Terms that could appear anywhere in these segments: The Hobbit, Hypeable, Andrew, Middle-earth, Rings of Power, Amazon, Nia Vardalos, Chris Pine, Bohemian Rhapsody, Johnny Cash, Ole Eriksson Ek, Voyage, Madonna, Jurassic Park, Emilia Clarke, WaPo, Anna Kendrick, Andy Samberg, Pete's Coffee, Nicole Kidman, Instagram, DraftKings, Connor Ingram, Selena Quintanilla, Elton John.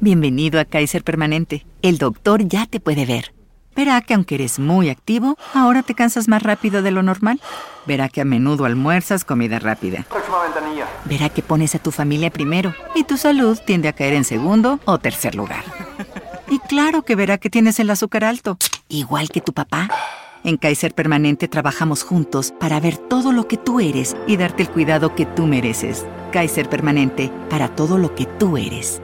Bienvenido a Kaiser Permanente. El doctor ya te puede ver. Verá que aunque eres muy activo, ahora te cansas más rápido de lo normal. Verá que a menudo almuerzas comida rápida. Próxima ventanilla. Verá que pones a tu familia primero y tu salud tiende a caer en segundo o tercer lugar. Y claro que verá que tienes el azúcar alto, igual que tu papá. En Kaiser Permanente trabajamos juntos para ver todo lo que tú eres y darte el cuidado que tú mereces. Kaiser Permanente, para todo lo que tú eres.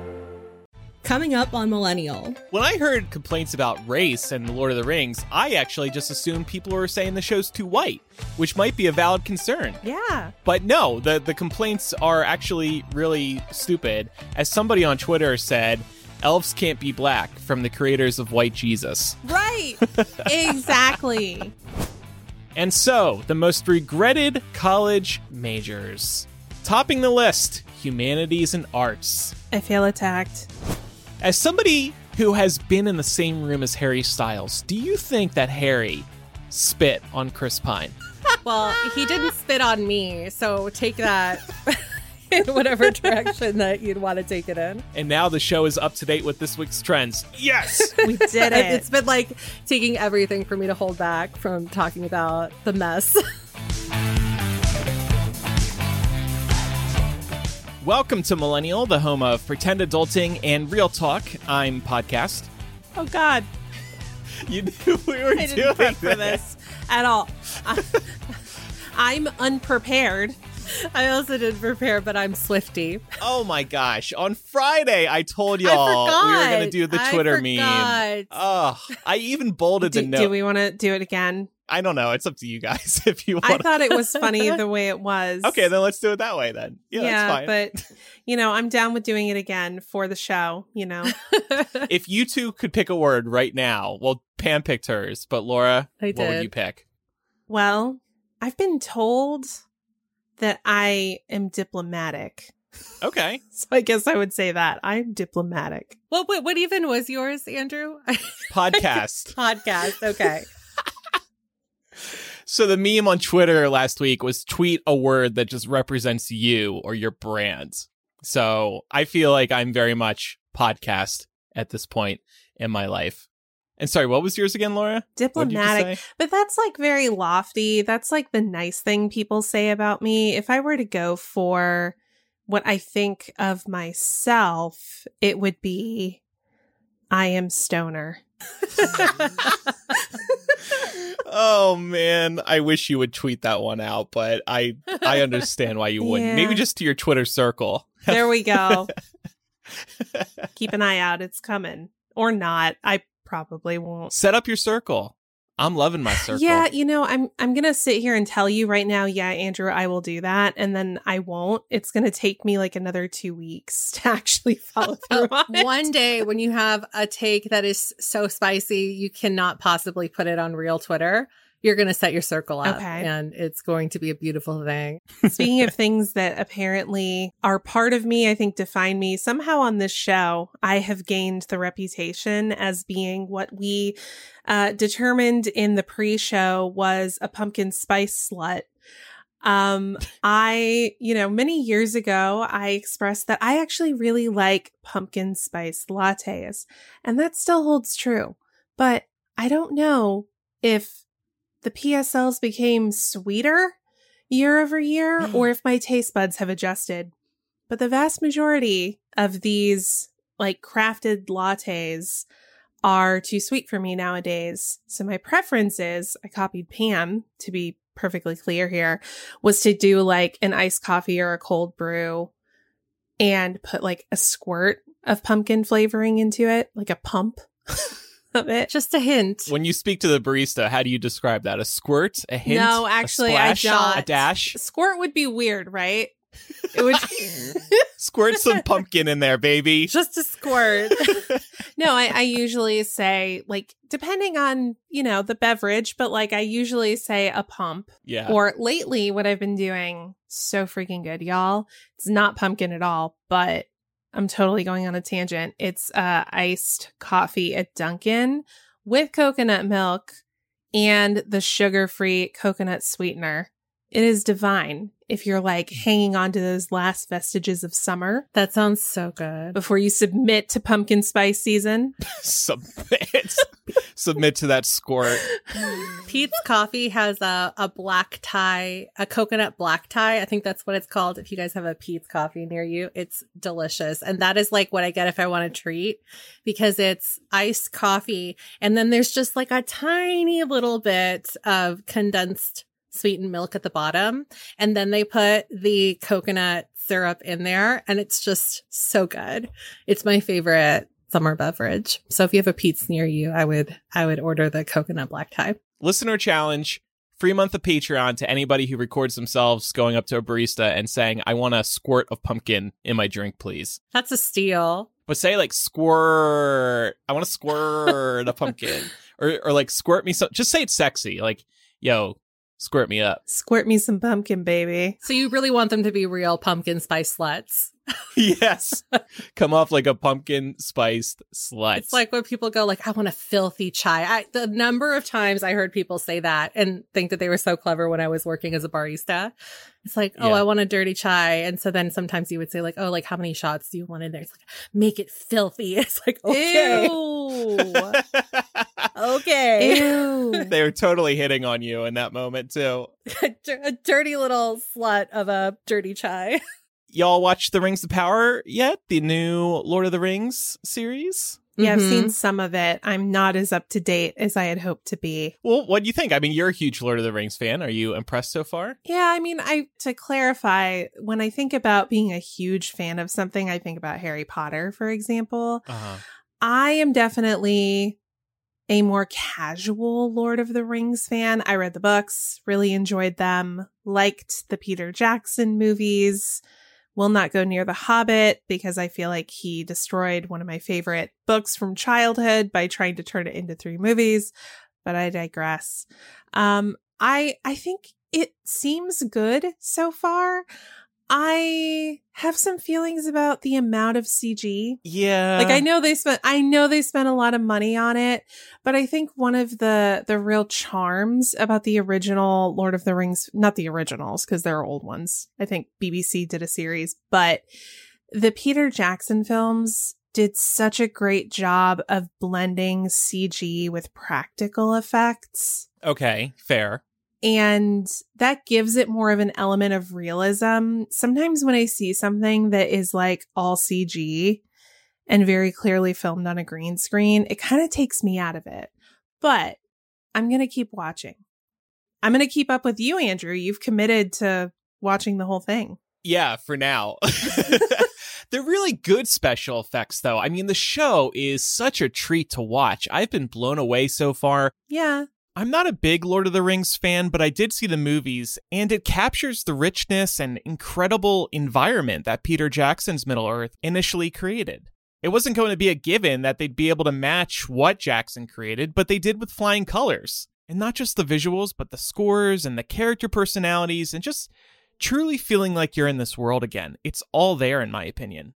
Coming up on Millennial. When I heard complaints about race and The Lord of the Rings, I actually just assumed people were saying the show's too white, which might be a valid concern. Yeah. But no, the complaints are actually really stupid. As somebody on Twitter said, elves can't be black, from the creators of White Jesus. Right. Exactly. And so, the most regretted college majors. Topping the list, humanities and arts. I feel attacked. As somebody who has been in the same room as Harry Styles, do you think that Harry spit on Chris Pine? Well, he didn't spit on me, so take that in whatever direction that you'd want to take it in. And now the show is up to date with this week's trends. Yes! We did it. It's been like taking everything for me to hold back from talking about the mess. Welcome to Millennial, the home of pretend adulting and real talk. I'm podcast. Oh, God. You knew we were doing that. I didn't for this at all. I'm unprepared. I also didn't prepare, but I'm Swifty. Oh, my gosh. On Friday, I told y'all we were going to do the Twitter meme. Oh, I even bolded the note. Do we want to do it again? I don't know. It's up to you guys if you want. I thought it was funny the way it was. Okay, then let's do it that way then. Yeah, that's fine. But, I'm down with doing it again for the show, If you two could pick a word right now, well, Pam picked hers, but Laura, what would you pick? Well, I've been told that I am diplomatic. Okay. So I guess I would say that. I'm diplomatic. Well, wait, what even was yours, Andrew? Podcast. Podcast. Okay. So the meme on Twitter last week was tweet a word that just represents you or your brand. So I feel like I'm very much podcast at this point in my life. And sorry, what was yours again, Laura? Diplomatic. But that's like very lofty. That's like the nice thing people say about me. If I were to go for what I think of myself, it would be I am stoner. Oh man, I wish you would tweet that one out, but I understand why you wouldn't. Yeah. Maybe just to your Twitter circle. There we go. Keep an eye out, it's coming. Or not. I probably won't. Set up your circle. I'm loving my circle. Yeah, I'm going to sit here and tell you right now, yeah, Andrew, I will do that. And then I won't. It's going to take me like another 2 weeks to actually follow through on it. One day when you have a take that is so spicy, you cannot possibly put it on real Twitter. You're going to set your circle up. Okay. And it's going to be a beautiful thing. Speaking of things that apparently are part of me, I think define me, somehow on this show, I have gained the reputation as being what we determined in the pre-show was a pumpkin spice slut. Many years ago, I expressed that I actually really like pumpkin spice lattes, and that still holds true. But I don't know if the PSLs became sweeter year over year or if my taste buds have adjusted. But the vast majority of these like crafted lattes are too sweet for me nowadays. So my preference is, I copied Pam, to be perfectly clear here, was to do like an iced coffee or a cold brew and put like a squirt of pumpkin flavoring into it, like a pump of it. Just a hint. When you speak to the barista, how do you describe that? A squirt? A hint? No, actually, a splash, I don't. A dash? Squirt would be weird, right? It would squirt some pumpkin in there, baby. Just a squirt. No, I usually say, like, depending on, the beverage, but like I usually say a pump. Yeah. Or lately what I've been doing, so freaking good, y'all. It's not pumpkin at all, but I'm totally going on a tangent. It's iced coffee at Dunkin' with coconut milk and the sugar-free coconut sweetener. It is divine if you're like hanging on to those last vestiges of summer. That sounds so good. Before you submit to pumpkin spice season. Submit to that squirt. Pete's Coffee has a black tie, a coconut black tie. I think that's what it's called. If you guys have a Pete's Coffee near you, it's delicious. And that is like what I get if I want a treat, because it's iced coffee. And then there's just like a tiny little bit of condensed sweetened milk at the bottom, and then they put the coconut syrup in there, and it's just so good. It's my favorite summer beverage. So if you have a Pete's near you, I would order the coconut black tie. Listener challenge: free month of Patreon to anybody who records themselves going up to a barista and saying, "I want a squirt of pumpkin in my drink, please." That's a steal. But say like squirt. I want to squirt a pumpkin, or like squirt me some. Just say it's sexy. Like, yo. Squirt me up. Squirt me some pumpkin, baby. So you really want them to be real pumpkin spice sluts. Yes. Come off like a pumpkin spiced slut. It's like when people go like, I want a filthy chai. The number of times I heard people say that and think that they were so clever when I was working as a barista. It's like, oh, yeah. I want a dirty chai. And so then sometimes you would say like, oh, like how many shots do you want in there? It's like, make it filthy. It's like, okay. Ew. Okay. Ew. They were totally hitting on you in that moment too. A dirty little slut of a dirty chai. Y'all watch The Rings of Power yet? The new Lord of the Rings series? Yeah, I've seen some of it. I'm not as up to date as I had hoped to be. Well, what do you think? I mean, you're a huge Lord of the Rings fan. Are you impressed so far? Yeah, I mean, to clarify, when I think about being a huge fan of something, I think about Harry Potter, for example. Uh-huh. I am definitely a more casual Lord of the Rings fan. I read the books, really enjoyed them, liked the Peter Jackson movies. Will not go near The Hobbit because I feel like he destroyed one of my favorite books from childhood by trying to turn it into 3 movies, but I digress. I think it seems good so far. I have some feelings about the amount of CG. Yeah. Like I know they spent a lot of money on it, but I think one of the real charms about the original Lord of the Rings, not the originals because there are old ones. I think BBC did a series, but the Peter Jackson films did such a great job of blending CG with practical effects. Okay, fair. And that gives it more of an element of realism. Sometimes when I see something that is like all CG and very clearly filmed on a green screen, it kind of takes me out of it. But I'm going to keep watching. I'm going to keep up with you, Andrew. You've committed to watching the whole thing. Yeah, for now. They're really good special effects, though. I mean, the show is such a treat to watch. I've been blown away so far. Yeah. I'm not a big Lord of the Rings fan, but I did see the movies, and it captures the richness and incredible environment that Peter Jackson's Middle-earth initially created. It wasn't going to be a given that they'd be able to match what Jackson created, but they did with flying colors. And not just the visuals, but the scores and the character personalities, and just truly feeling like you're in this world again. It's all there, in my opinion.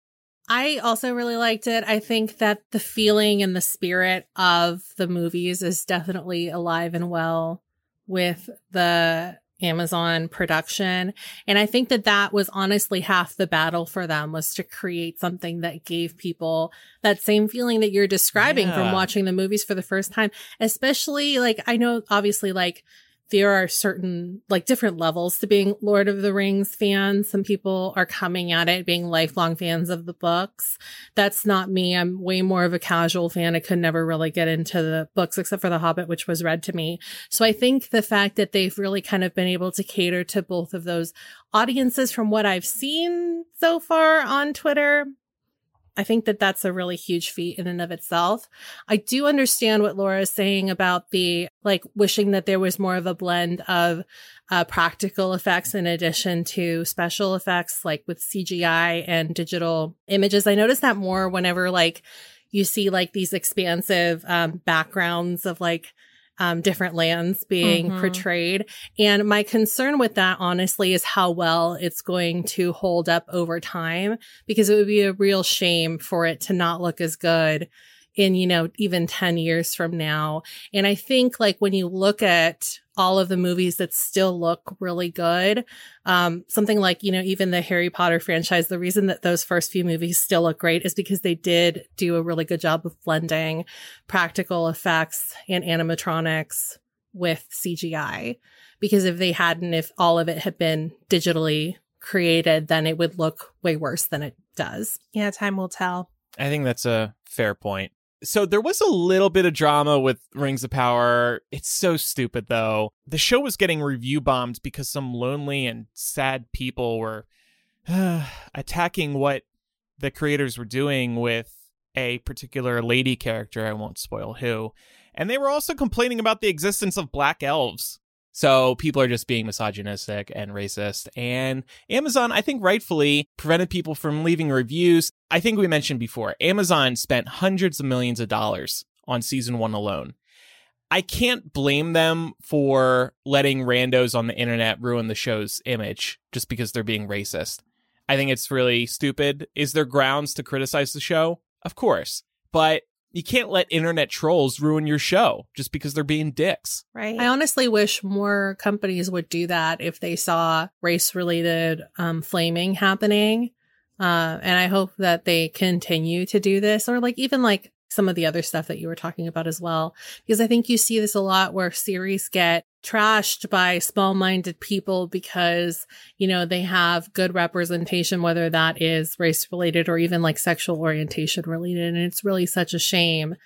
I also really liked it. I think that the feeling and the spirit of the movies is definitely alive and well with the Amazon production. And I think that was honestly half the battle for them, was to create something that gave people that same feeling that you're describing from watching the movies for the first time. Especially, like, I know obviously like there are certain like different levels to being Lord of the Rings fans. Some people are coming at it being lifelong fans of the books. That's not me. I'm way more of a casual fan. I could never really get into the books except for The Hobbit, which was read to me. So I think the fact that they've really kind of been able to cater to both of those audiences from what I've seen so far on Twitter, I think that that's a really huge feat in and of itself. I do understand what Laura is saying about the, like, wishing that there was more of a blend of practical effects in addition to special effects, like with CGI and digital images. I notice that more whenever, like, you see, like, these expansive backgrounds of, like, different lands being portrayed. And my concern with that, honestly, is how well it's going to hold up over time, because it would be a real shame for it to not look as good in, you know, even 10 years from now. And I think, like, when you look at all of the movies that still look really good. Something like, you know, even the Harry Potter franchise, the reason that those first few movies still look great is because they did do a really good job of blending practical effects and animatronics with CGI. Because if they hadn't, if all of it had been digitally created, then it would look way worse than it does. Yeah, time will tell. I think that's a fair point. So there was a little bit of drama with Rings of Power. It's so stupid, though. The show was getting review bombed because some lonely and sad people were attacking what the creators were doing with a particular lady character. I won't spoil who. And they were also complaining about the existence of black elves. So people are just being misogynistic and racist. And Amazon, I think rightfully, prevented people from leaving reviews. I think we mentioned before, Amazon spent hundreds of millions of dollars on season one alone. I can't blame them for letting randos on the internet ruin the show's image just because they're being racist. I think it's really stupid. Is there grounds to criticize the show? Of course. But you can't let internet trolls ruin your show just because they're being dicks. Right. I honestly wish more companies would do that if they saw race-related flaming happening. And I hope that they continue to do this, or like even like some of the other stuff that you were talking about as well. Because I think you see this a lot where series get trashed by small-minded people because, you know, they have good representation, whether that is race-related or even like sexual orientation related. And it's really such a shame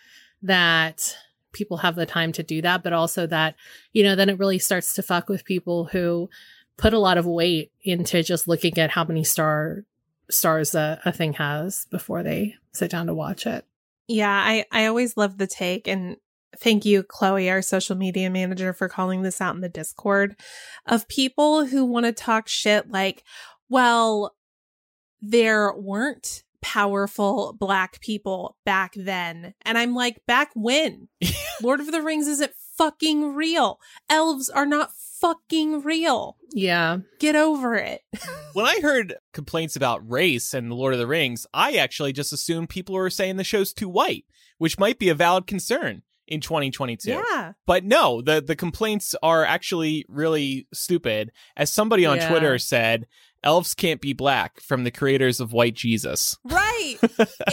that people have the time to do that, but also that, you know, then it really starts to fuck with people who put a lot of weight into just looking at how many stars a thing has before they sit down to watch it. Yeah, I always love the take, and thank you, Chloe, our social media manager, for calling this out in the Discord, of people who want to talk shit like, well, there weren't powerful black people back then. And I'm like, back when? Lord of the Rings isn't fucking real. Elves are not fucking real. Yeah. Get over it. When I heard complaints about race and the Lord of the Rings, I actually just assumed people were saying the show's too white, which might be a valid concern in 2022. Yeah. But no, the complaints are actually really stupid. As somebody on Twitter said, elves can't be black, from the creators of White Jesus. Right.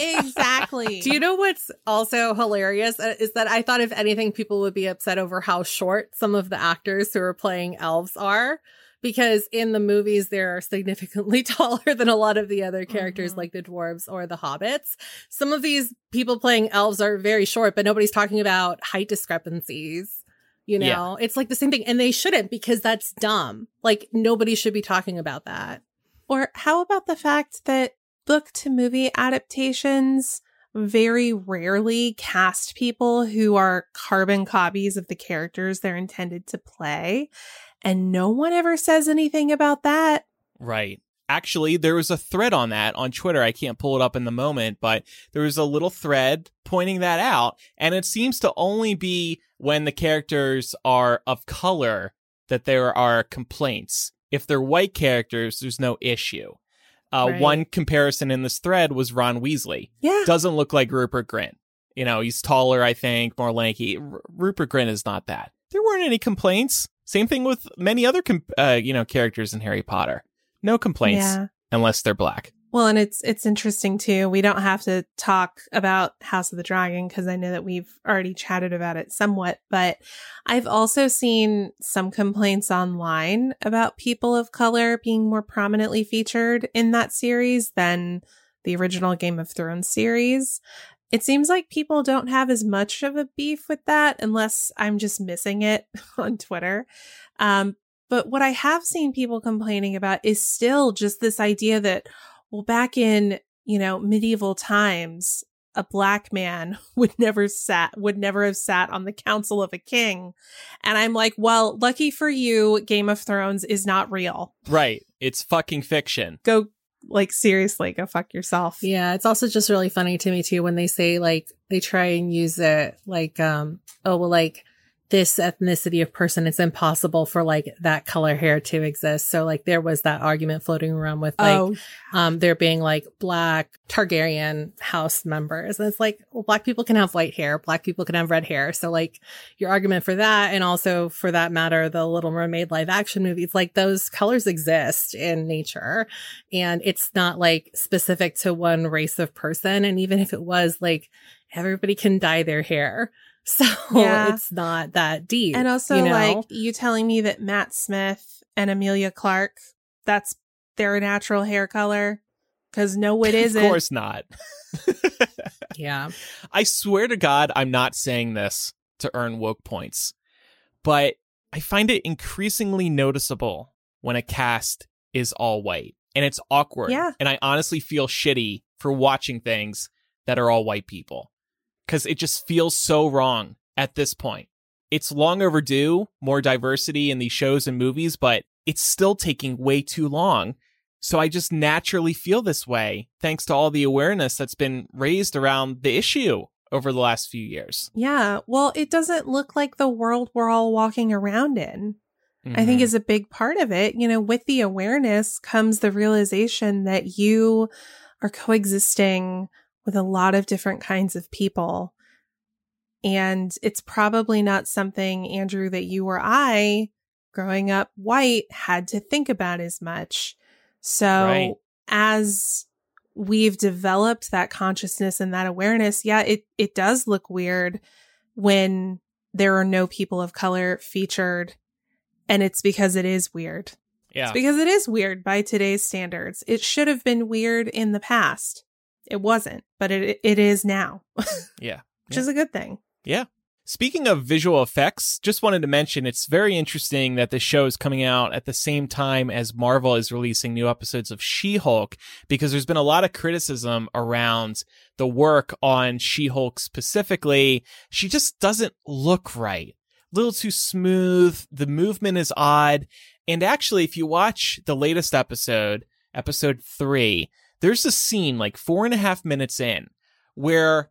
Exactly. Do you know what's also hilarious is that I thought if anything, people would be upset over how short some of the actors who are playing elves are, because in the movies, they're significantly taller than a lot of the other characters, like the dwarves or the hobbits. Some of these people playing elves are very short, but nobody's talking about height discrepancies. You know, it's like the same thing. And they shouldn't, because that's dumb. Like, nobody should be talking about that. Or how about the fact that book to movie adaptations very rarely cast people who are carbon copies of the characters they're intended to play? And no one ever says anything about that. Right. Actually, there was a thread on that on Twitter. I can't pull it up in the moment, but there was a little thread pointing that out. And it seems to only be when the characters are of color that there are complaints. If they're white characters, there's no issue. Right. One comparison in this thread was Ron Weasley. Yeah. Doesn't look like Rupert Grint. You know, he's taller, I think, more lanky. Rupert Grint is not that. There weren't any complaints. Same thing with many other, characters in Harry Potter. No complaints unless they're black. Well, and it's interesting, too. We don't have to talk about House of the Dragon because I know that we've already chatted about it somewhat. But I've also seen some complaints online about people of color being more prominently featured in that series than the original Game of Thrones series. It seems like people don't have as much of a beef with that unless I'm just missing it on Twitter. But what I have seen people complaining about is still just this idea that, well, back in, you know, medieval times, a black man would never have sat on the council of a king. And I'm like, well, lucky for you, Game of Thrones is not real. Right. It's fucking fiction. Go, like, seriously, go fuck yourself. Yeah. It's also just really funny to me, too, when they say, like, they try and use it like, this ethnicity of person, it's impossible for like that color hair to exist. So like there was that argument floating around with like there being like Black Targaryen house members, and it's like, well, Black people can have white hair, Black people can have red hair. So like your argument for that, and also for that matter, the Little Mermaid live action movie, it's like those colors exist in nature, and it's not like specific to one race of person. And even if it was, like everybody can dye their hair. So it's not that deep. And also, you know? Like, you telling me that Matt Smith and Emilia Clarke, that's their natural hair color? Because no, it isn't. Of course not. Yeah. I swear to God, I'm not saying this to earn woke points, but I find it increasingly noticeable when a cast is all white. And it's awkward. Yeah. And I honestly feel shitty for watching things that are all white people. Because it just feels so wrong at this point. It's long overdue, more diversity in these shows and movies, but it's still taking way too long. So I just naturally feel this way, thanks to all the awareness that's been raised around the issue over the last few years. Yeah, well, it doesn't look like the world we're all walking around in, I think, is a big part of it. You know, with the awareness comes the realization that you are coexisting with a lot of different kinds of people. And it's probably not something, Andrew, that you or I, growing up white, had to think about as much. So as we've developed that consciousness and that awareness, it does look weird when there are no people of color featured. And it's because it is weird. Yeah. It's because it is weird by today's standards. It should have been weird in the past. It wasn't, but it is now. Which is a good thing. Yeah. Speaking of visual effects, just wanted to mention, it's very interesting that this show is coming out at the same time as Marvel is releasing new episodes of She-Hulk, because there's been a lot of criticism around the work on She-Hulk specifically. She just doesn't look right. A little too smooth. The movement is odd. And actually, if you watch the latest episode, episode 3, there's a scene like 4.5 minutes in where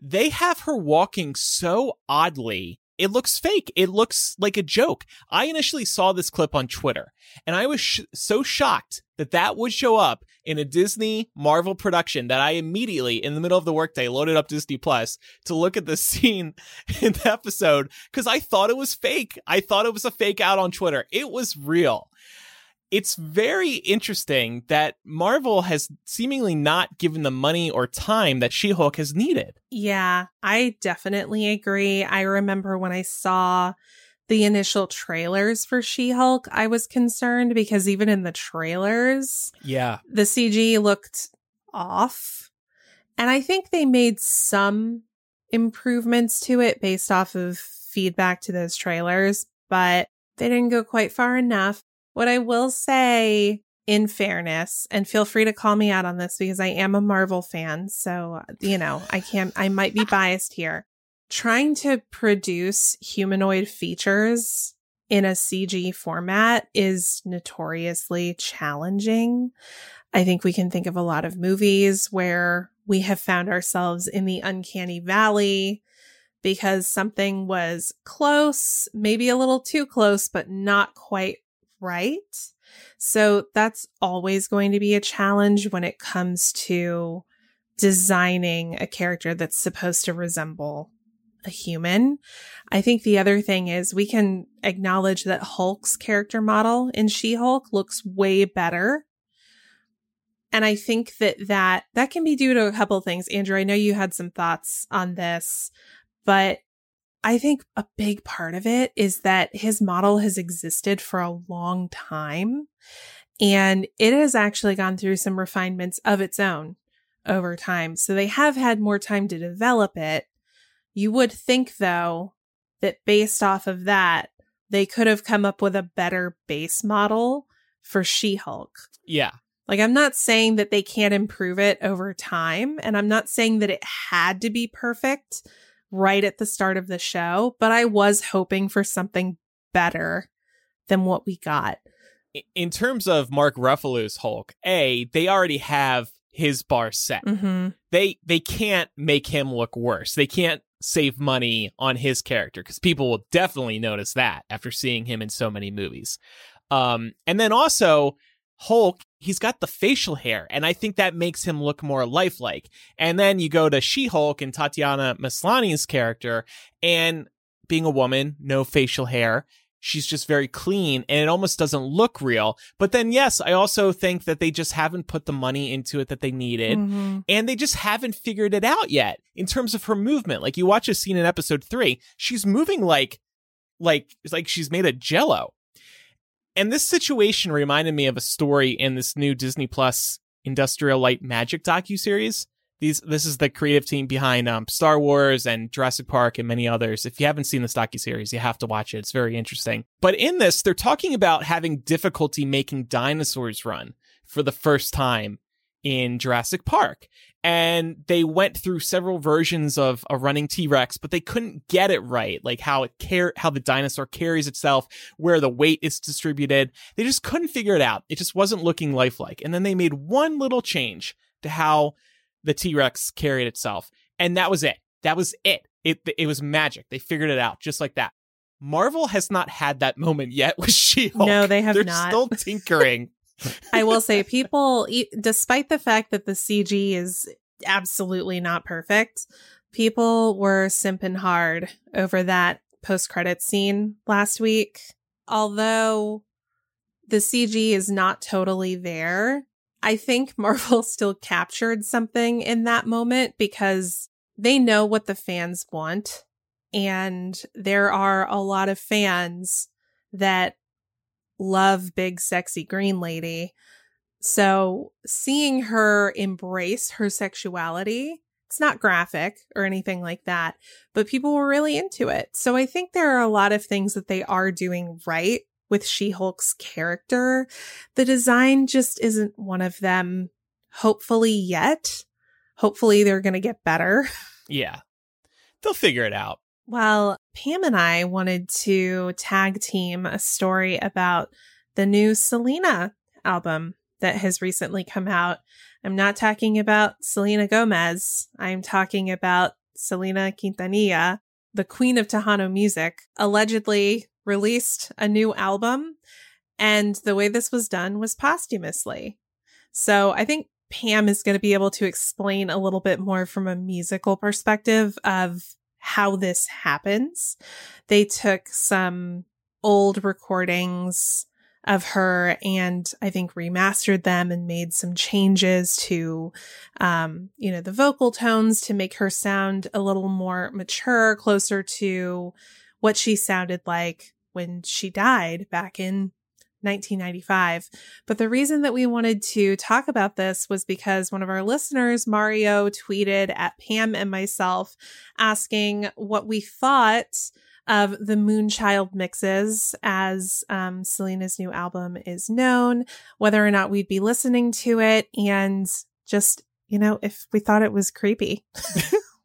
they have her walking so oddly. It looks fake. It looks like a joke. I initially saw this clip on Twitter, and I was so shocked that would show up in a Disney Marvel production that I immediately, in the middle of the workday, loaded up Disney Plus to look at the scene in the episode, because I thought it was fake. I thought it was a fake out on Twitter. It was real. It's very interesting that Marvel has seemingly not given the money or time that She-Hulk has needed. Yeah, I definitely agree. I remember when I saw the initial trailers for She-Hulk, I was concerned because even in the trailers, the CG looked off. And I think they made some improvements to it based off of feedback to those trailers, but they didn't go quite far enough. What I will say, in fairness, and feel free to call me out on this because I am a Marvel fan, so, you know, I might be biased here. Trying to produce humanoid features in a CG format is notoriously challenging. I think we can think of a lot of movies where we have found ourselves in the uncanny valley because something was close, maybe a little too close, but not quite right. So that's always going to be a challenge when it comes to designing a character that's supposed to resemble a human. I think the other thing is we can acknowledge that Hulk's character model in She-Hulk looks way better. And I think that can be due to a couple of things. Andrew, I know you had some thoughts on this, but I think a big part of it is that his model has existed for a long time, and it has actually gone through some refinements of its own over time. So they have had more time to develop it. You would think, though, that based off of that, they could have come up with a better base model for She-Hulk. Yeah. Like, I'm not saying that they can't improve it over time, and I'm not saying that it had to be perfect right at the start of the show, but I was hoping for something better than what we got. In terms of Mark Ruffalo's Hulk, they already have his bar set. Mm-hmm. They can't make him look worse. They can't save money on his character, because people will definitely notice that after seeing him in so many movies. And then also Hulk, he's got the facial hair, and I think that makes him look more lifelike. And then you go to She-Hulk and Tatiana Maslany's character, and being a woman, no facial hair. She's just very clean, and it almost doesn't look real. But then, yes, I also think that they just haven't put the money into it that they needed, and they just haven't figured it out yet in terms of her movement. Like, you watch a scene in episode 3, she's moving like she's made of jello. And this situation reminded me of a story in this new Disney Plus Industrial Light Magic docuseries. This is the creative team behind Star Wars and Jurassic Park and many others. If you haven't seen this docuseries, you have to watch it. It's very interesting. But in this, they're talking about having difficulty making dinosaurs run for the first time in Jurassic Park. And they went through several versions of a running T-Rex, but they couldn't get it right, like how the dinosaur carries itself, where the weight is distributed. They just couldn't figure it out. It just wasn't looking lifelike. And then they made one little change to how the T-Rex carried itself, and that was it. It was magic. They figured it out just like that. Marvel has not had that moment yet with She-Hulk. No, they have They're not. Still tinkering. I will say, people, despite the fact that the CG is absolutely not perfect, people were simping hard over that post-credit scene last week. Although the CG is not totally there, I think Marvel still captured something in that moment, because they know what the fans want. And there are a lot of fans that love big, sexy green lady. So seeing her embrace her sexuality, it's not graphic or anything like that, but people were really into it. So I think there are a lot of things that they are doing right with She-Hulk's character. The design just isn't one of them, hopefully, yet. Hopefully they're going to get better. Yeah, they'll figure it out. Well, Pam and I wanted to tag team a story about the new Selena album that has recently come out. I'm not talking about Selena Gomez. I'm talking about Selena Quintanilla, the queen of Tejano music, allegedly released a new album. And the way this was done was posthumously. So I think Pam is going to be able to explain a little bit more from a musical perspective of how this happens. They took some old recordings of her and I think remastered them and made some changes to, the vocal tones to make her sound a little more mature, closer to what she sounded like when she died back in 1995. But the reason that we wanted to talk about this was because one of our listeners, Mario, tweeted at Pam and myself asking what we thought of the Moonchild Mixes, as Selena's new album is known, whether or not we'd be listening to it, and just, if we thought it was creepy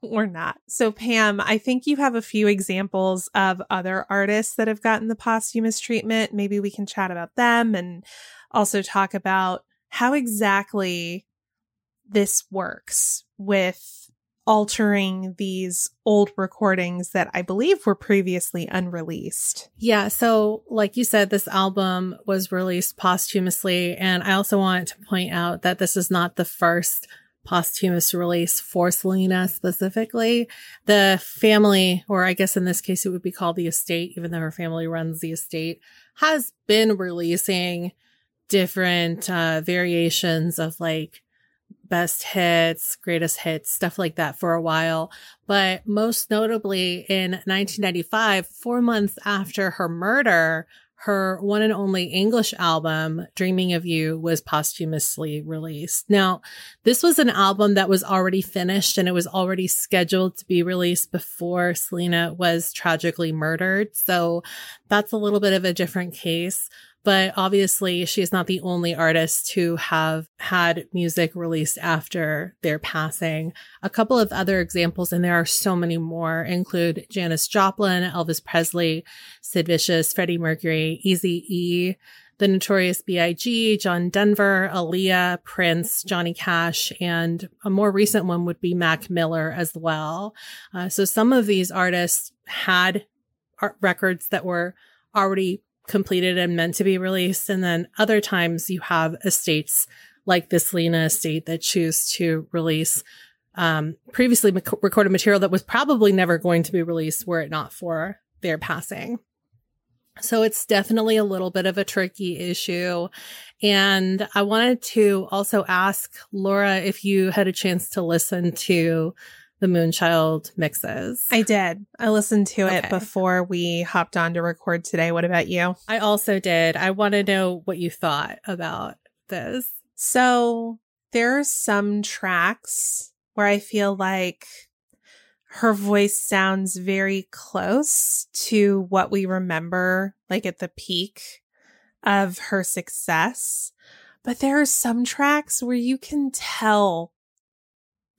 or not. So Pam, I think you have a few examples of other artists that have gotten the posthumous treatment. Maybe we can chat about them and also talk about how exactly this works with altering these old recordings that I believe were previously unreleased. Yeah. So like you said, this album was released posthumously. And I also want to point out that this is not the first posthumous release for Selena specifically. The family, or I guess in this case it would be called the estate, even though her family runs the estate, has been releasing different variations of like best hits, greatest hits, stuff like that for a while. But most notably in 1995, 4 months after her murder, her one and only English album, Dreaming of You, was posthumously released. Now, this was an album that was already finished and it was already scheduled to be released before Selena was tragically murdered. So that's a little bit of a different case. But obviously, she's not the only artist to have had music released after their passing. A couple of other examples, and there are so many more, include Janis Joplin, Elvis Presley, Sid Vicious, Freddie Mercury, Eazy-E. The Notorious B.I.G., John Denver, Aaliyah, Prince, Johnny Cash, and a more recent one would be Mac Miller as well. So some of these artists had records that were already completed and meant to be released. And then other times you have estates like this Lena estate that choose to release previously recorded material that was probably never going to be released were it not for their passing. So it's definitely a little bit of a tricky issue. And I wanted to also ask Laura if you had a chance to listen to the Moonchild Mixes. I did. I listened to it before we hopped on to record today. What about you? I also did. I want to know what you thought about this. So there are some tracks where I feel like her voice sounds very close to what we remember, like at the peak of her success. But there are some tracks where you can tell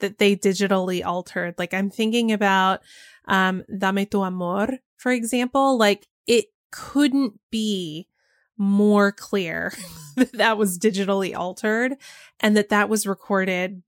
that they digitally altered. Like I'm thinking about Dame Tu Amor, for example. Like it couldn't be more clear that that was digitally altered and that that was recorded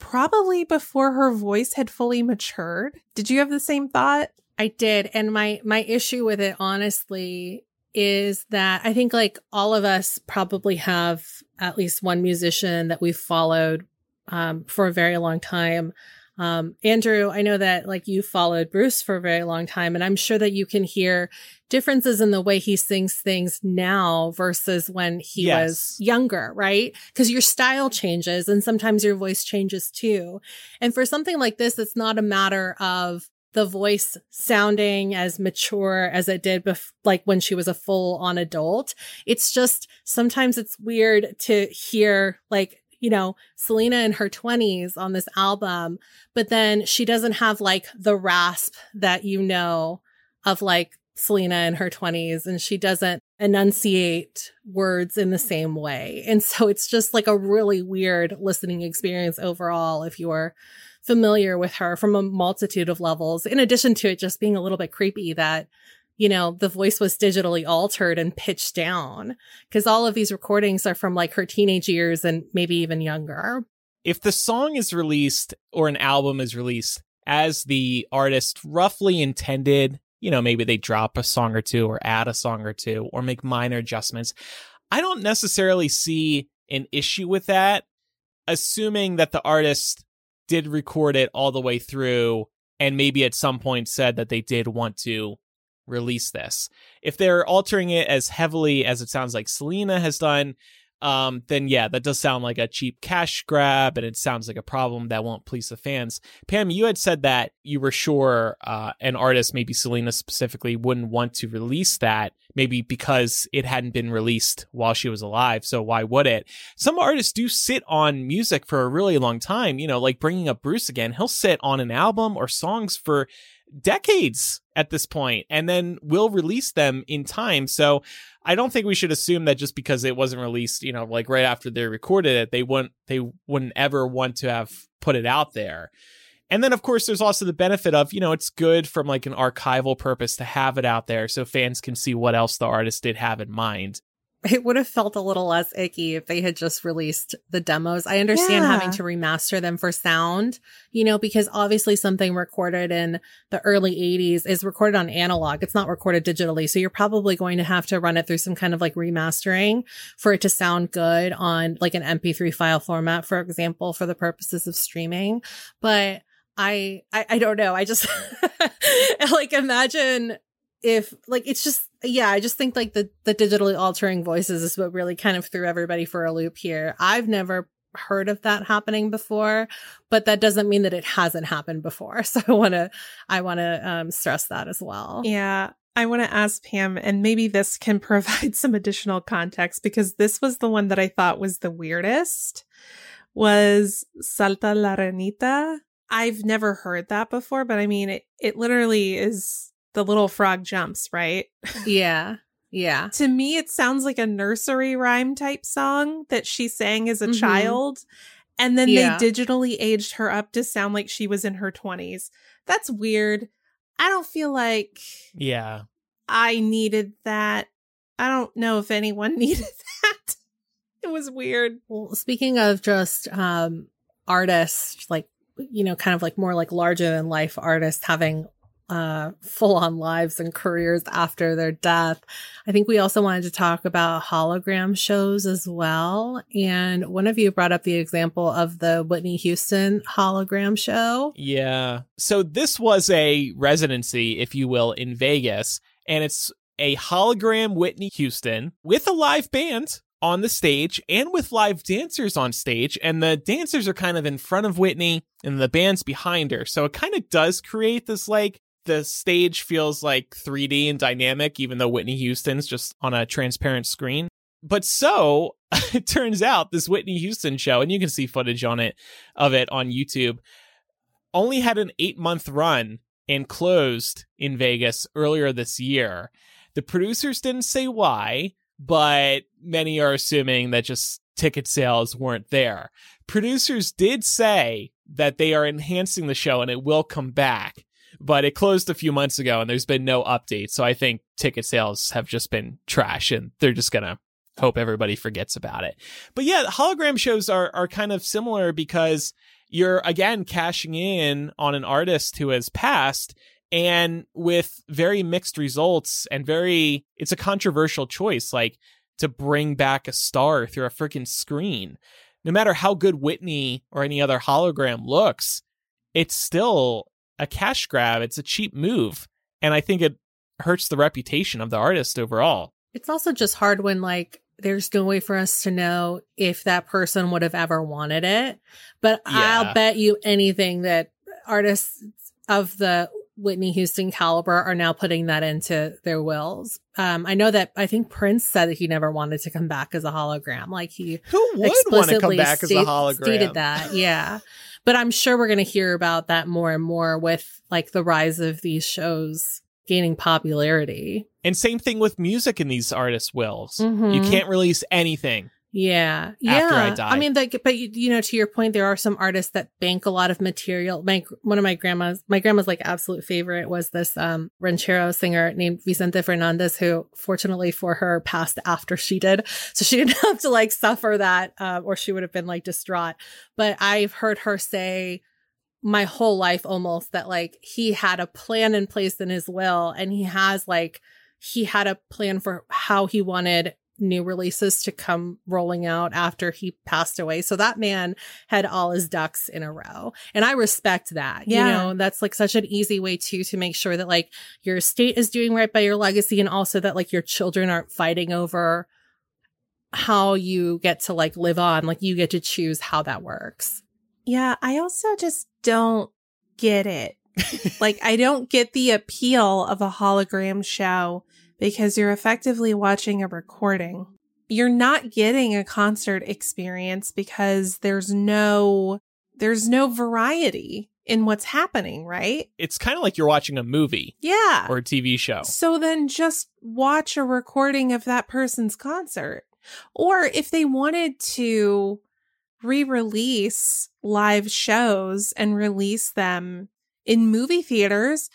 probably before her voice had fully matured. Did you have the same thought? I did. And my issue with it, honestly, is that I think like all of us probably have at least one musician that we've followed for a very long time. Andrew, I know that like you followed Bruce for a very long time, and I'm sure that you can hear differences in the way he sings things now versus when he was younger, right? Because your style changes and sometimes your voice changes too. And for something like this, it's not a matter of the voice sounding as mature as it did like when she was a full-on adult. It's just sometimes it's weird to hear like, you know, Selena in her 20s on this album, but then she doesn't have like the rasp that you know of like Selena in her 20s, and she doesn't enunciate words in the same way. And so it's just like a really weird listening experience overall if you're familiar with her from a multitude of levels, in addition to it just being a little bit creepy that, you know, the voice was digitally altered and pitched down, because all of these recordings are from like her teenage years and maybe even younger. If the song is released or an album is released as the artist roughly intended, you know, maybe they drop a song or two or add a song or two or make minor adjustments, I don't necessarily see an issue with that, assuming that the artist did record it all the way through and maybe at some point said that they did want to release this. If they're altering it as heavily as it sounds like Selena has done, then yeah, that does sound like a cheap cash grab, and it sounds like a problem that won't please the fans. Pam, you had said that you were sure an artist, maybe Selena specifically, wouldn't want to release that, maybe because it hadn't been released while she was alive, so why would it? Some artists do sit on music for a really long time, you know, like bringing up Bruce again, he'll sit on an album or songs for decades at this point, and then we'll release them in time. So I don't think we should assume that just because it wasn't released, you know, like right after they recorded it, they wouldn't ever want to have put it out there. And then, of course, there's also the benefit of, you know, it's good from like an archival purpose to have it out there so fans can see what else the artist did have in mind. It would have felt a little less icky if they had just released the demos. I understand having to remaster them for sound, you know, because obviously something recorded in the early 80s is recorded on analog. It's not recorded digitally. So you're probably going to have to run it through some kind of like remastering for it to sound good on like an MP3 file format, for example, for the purposes of streaming. But I don't know. I just like imagine if like it's just I just think like the digitally altering voices is what really kind of threw everybody for a loop here. I've never heard of that happening before, but that doesn't mean that it hasn't happened before. So I want to stress that as well. Yeah, I want to ask Pam, and maybe this can provide some additional context, because this was the one that I thought was the weirdest, was Salta la Ranita. I've never heard that before, but I mean, it literally is the little frog jumps, right? Yeah. Yeah. To me, it sounds like a nursery rhyme type song that she sang as a child. And then they digitally aged her up to sound like she was in her 20s. That's weird. I don't feel like I needed that. I don't know if anyone needed that. It was weird. Well, speaking of just artists, like, you know, kind of like more like larger than life artists having full on lives and careers after their death, I think we also wanted to talk about hologram shows as well. And one of you brought up the example of the Whitney Houston hologram show. Yeah. So this was a residency, if you will, in Vegas. And it's a hologram Whitney Houston with a live band on the stage and with live dancers on stage, and the dancers are kind of in front of Whitney and the band's behind her. So it kind of does create this, like, the stage feels like 3D and dynamic, even though Whitney Houston's just on a transparent screen. But so it turns out this Whitney Houston show, and you can see footage on it of it on YouTube, only had an 8-month run and closed in Vegas earlier this year. The producers didn't say why, but many are assuming that just ticket sales weren't there. Producers did say that they are enhancing the show and it will come back, but it closed a few months ago and there's been no update. So I think ticket sales have just been trash and they're just going to hope everybody forgets about it. But yeah, hologram shows are kind of similar because you're, again, cashing in on an artist who has passed, and with very mixed results and it's a controversial choice, like, to bring back a star through a freaking screen. No matter how good Whitney or any other hologram looks, it's still a cash grab. It's a cheap move. And I think it hurts the reputation of the artist overall. It's also just hard when, like, there's no way for us to know if that person would have ever wanted it. But yeah. I'll bet you anything that artists of the Whitney Houston caliber are now putting that into their wills. I know that I think Prince said that he never wanted to come back as a hologram. Like, he Who would want to come back as a hologram? Stated that, yeah. But I'm sure we're going to hear about that more and more with, like, the rise of these shows gaining popularity. And same thing with music in these artists' wills. Mm-hmm. You can't release anything. Yeah. After I die. I mean, like, but you know, to your point, there are some artists that bank a lot of material. One of my grandma's like absolute favorite was this ranchero singer named Vicente Fernandez, who fortunately for her passed after she did. So she didn't have to, like, suffer that or she would have been, like, distraught. But I've heard her say my whole life almost that, like, he had a plan in place in his will, and he had a plan for how he wanted new releases to come rolling out after he passed away. So that man had all his ducks in a row. And I respect that. Yeah. You know, that's, like, such an easy way to make sure that, like, your estate is doing right by your legacy, and also that, like, your children aren't fighting over how you get to, like, live on. Like, you get to choose how that works. Yeah. I also just don't get it. Like, I don't get the appeal of a hologram show, because you're effectively watching a recording. You're not getting a concert experience because there's no variety in what's happening, right? It's kind of like you're watching a movie. Yeah. Or a TV show. So then just watch a recording of that person's concert. Or if they wanted to re-release live shows and release them in movie theaters,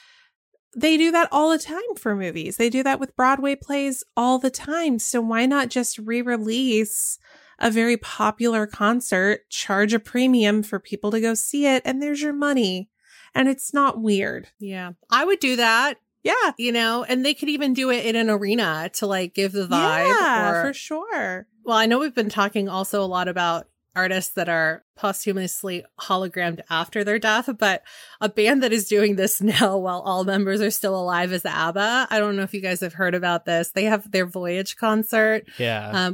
they do that all the time for movies. They do that with Broadway plays all the time. So why not just re-release a very popular concert, charge a premium for people to go see it, and there's your money. And it's not weird. Yeah. I would do that. Yeah. You know, and they could even do it in an arena to, like, give the vibe. Yeah, for sure. Well, I know we've been talking also a lot about artists that are posthumously hologrammed after their death, but a band that is doing this now while all members are still alive is ABBA. I don't know if you guys have heard about this. They have their Voyage concert,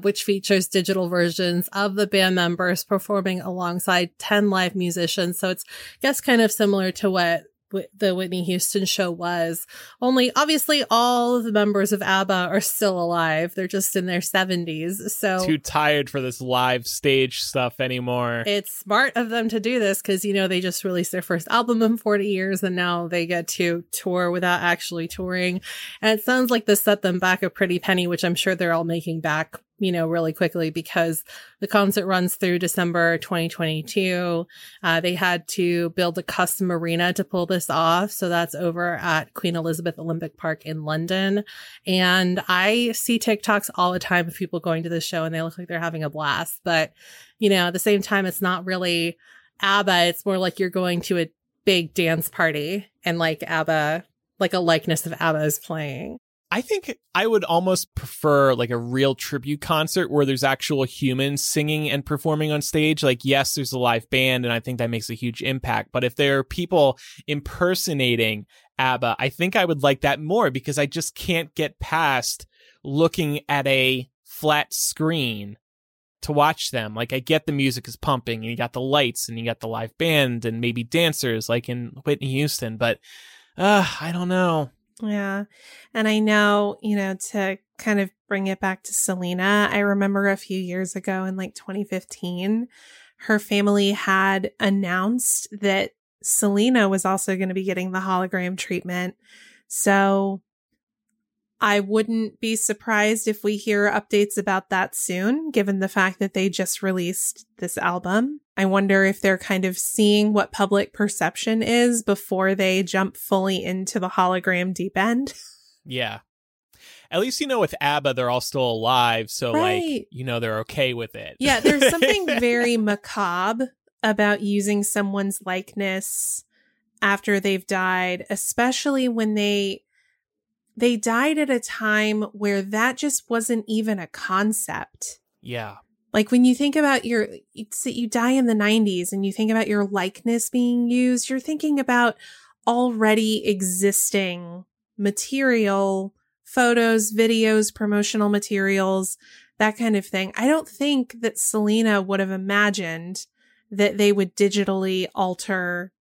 which features digital versions of the band members performing alongside 10 live musicians. So it's, I guess, kind of similar to what the Whitney Houston show was, only obviously all of the members of ABBA are still alive. They're just in their 70s. So too tired for this live stage stuff anymore. It's smart of them to do this because, you know, they just released their first album in 40 years and now they get to tour without actually touring. And it sounds like this set them back a pretty penny, which I'm sure they're all making back you know, really quickly because the concert runs through December 2022. They had to build a custom arena to pull this off. So that's over at Queen Elizabeth Olympic Park in London. And I see TikToks all the time of people going to this show and they look like they're having a blast. But, you know, at the same time, it's not really ABBA. It's more like you're going to a big dance party and like ABBA, like a likeness of ABBA is playing. I think I would almost prefer like a real tribute concert where there's actual humans singing and performing on stage. Like, yes, there's a live band, and I think that makes a huge impact. But if there are people impersonating ABBA, I think I would like that more because I just can't get past looking at a flat screen to watch them. Like, I get the music is pumping, and you got the lights, and you got the live band, and maybe dancers like in Whitney Houston. But I don't know. Yeah. And I know, you know, to kind of bring it back to Selena, I remember a few years ago in like 2015, her family had announced that Selena was also going to be getting the hologram treatment. So I wouldn't be surprised if we hear updates about that soon, given the fact that they just released this album. I wonder if they're kind of seeing what public perception is before they jump fully into the hologram deep end. Yeah. At least, you know, with ABBA, they're all still alive. So, right. Like, you know, they're okay with it. Yeah. There's something very macabre about using someone's likeness after they've died, especially when they died at a time where that just wasn't even a concept. Yeah. Like when you think about you die in the 90s and you think about your likeness being used, you're thinking about already existing material, photos, videos, promotional materials, that kind of thing. I don't think that Selena would have imagined that they would digitally alter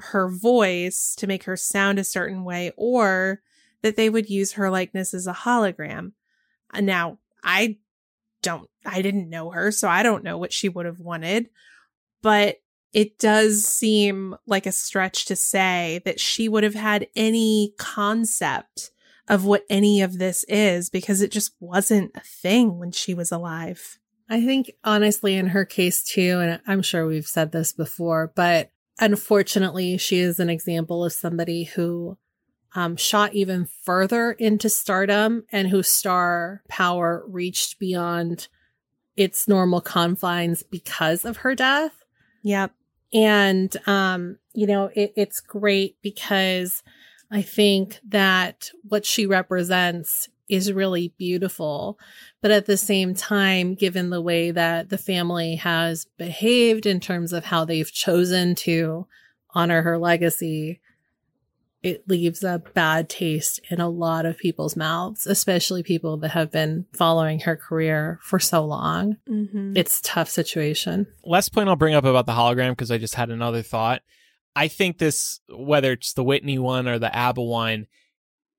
her voice to make her sound a certain way or that they would use her likeness as a hologram. Now, I didn't know her, so I don't know what she would have wanted, but it does seem like a stretch to say that she would have had any concept of what any of this is because it just wasn't a thing when she was alive. I think honestly in her case too, and I'm sure we've said this before, but unfortunately she is an example of somebody who shot even further into stardom and whose star power reached beyond its normal confines because of her death. Yep. And, you know, it's great because I think that what she represents is really beautiful. But at the same time, given the way that the family has behaved in terms of how they've chosen to honor her legacy, it leaves a bad taste in a lot of people's mouths, especially people that have been following her career for so long. Mm-hmm. It's a tough situation. Last point I'll bring up about the hologram, because I just had another thought. I think this, whether it's the Whitney one or the ABBA one,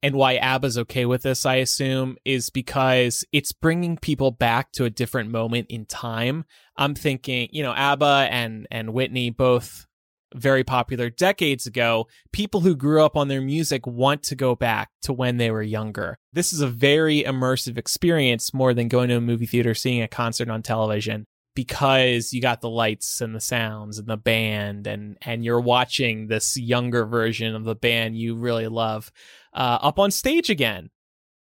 and why ABBA's okay with this, I assume, is because it's bringing people back to a different moment in time. I'm thinking, you know, ABBA and Whitney both very popular decades ago. People who grew up on their music want to go back to when they were younger. This is a very immersive experience, more than going to a movie theater, seeing a concert on television, because you got the lights and the sounds and the band, and you're watching this younger version of the band you really love up on stage again.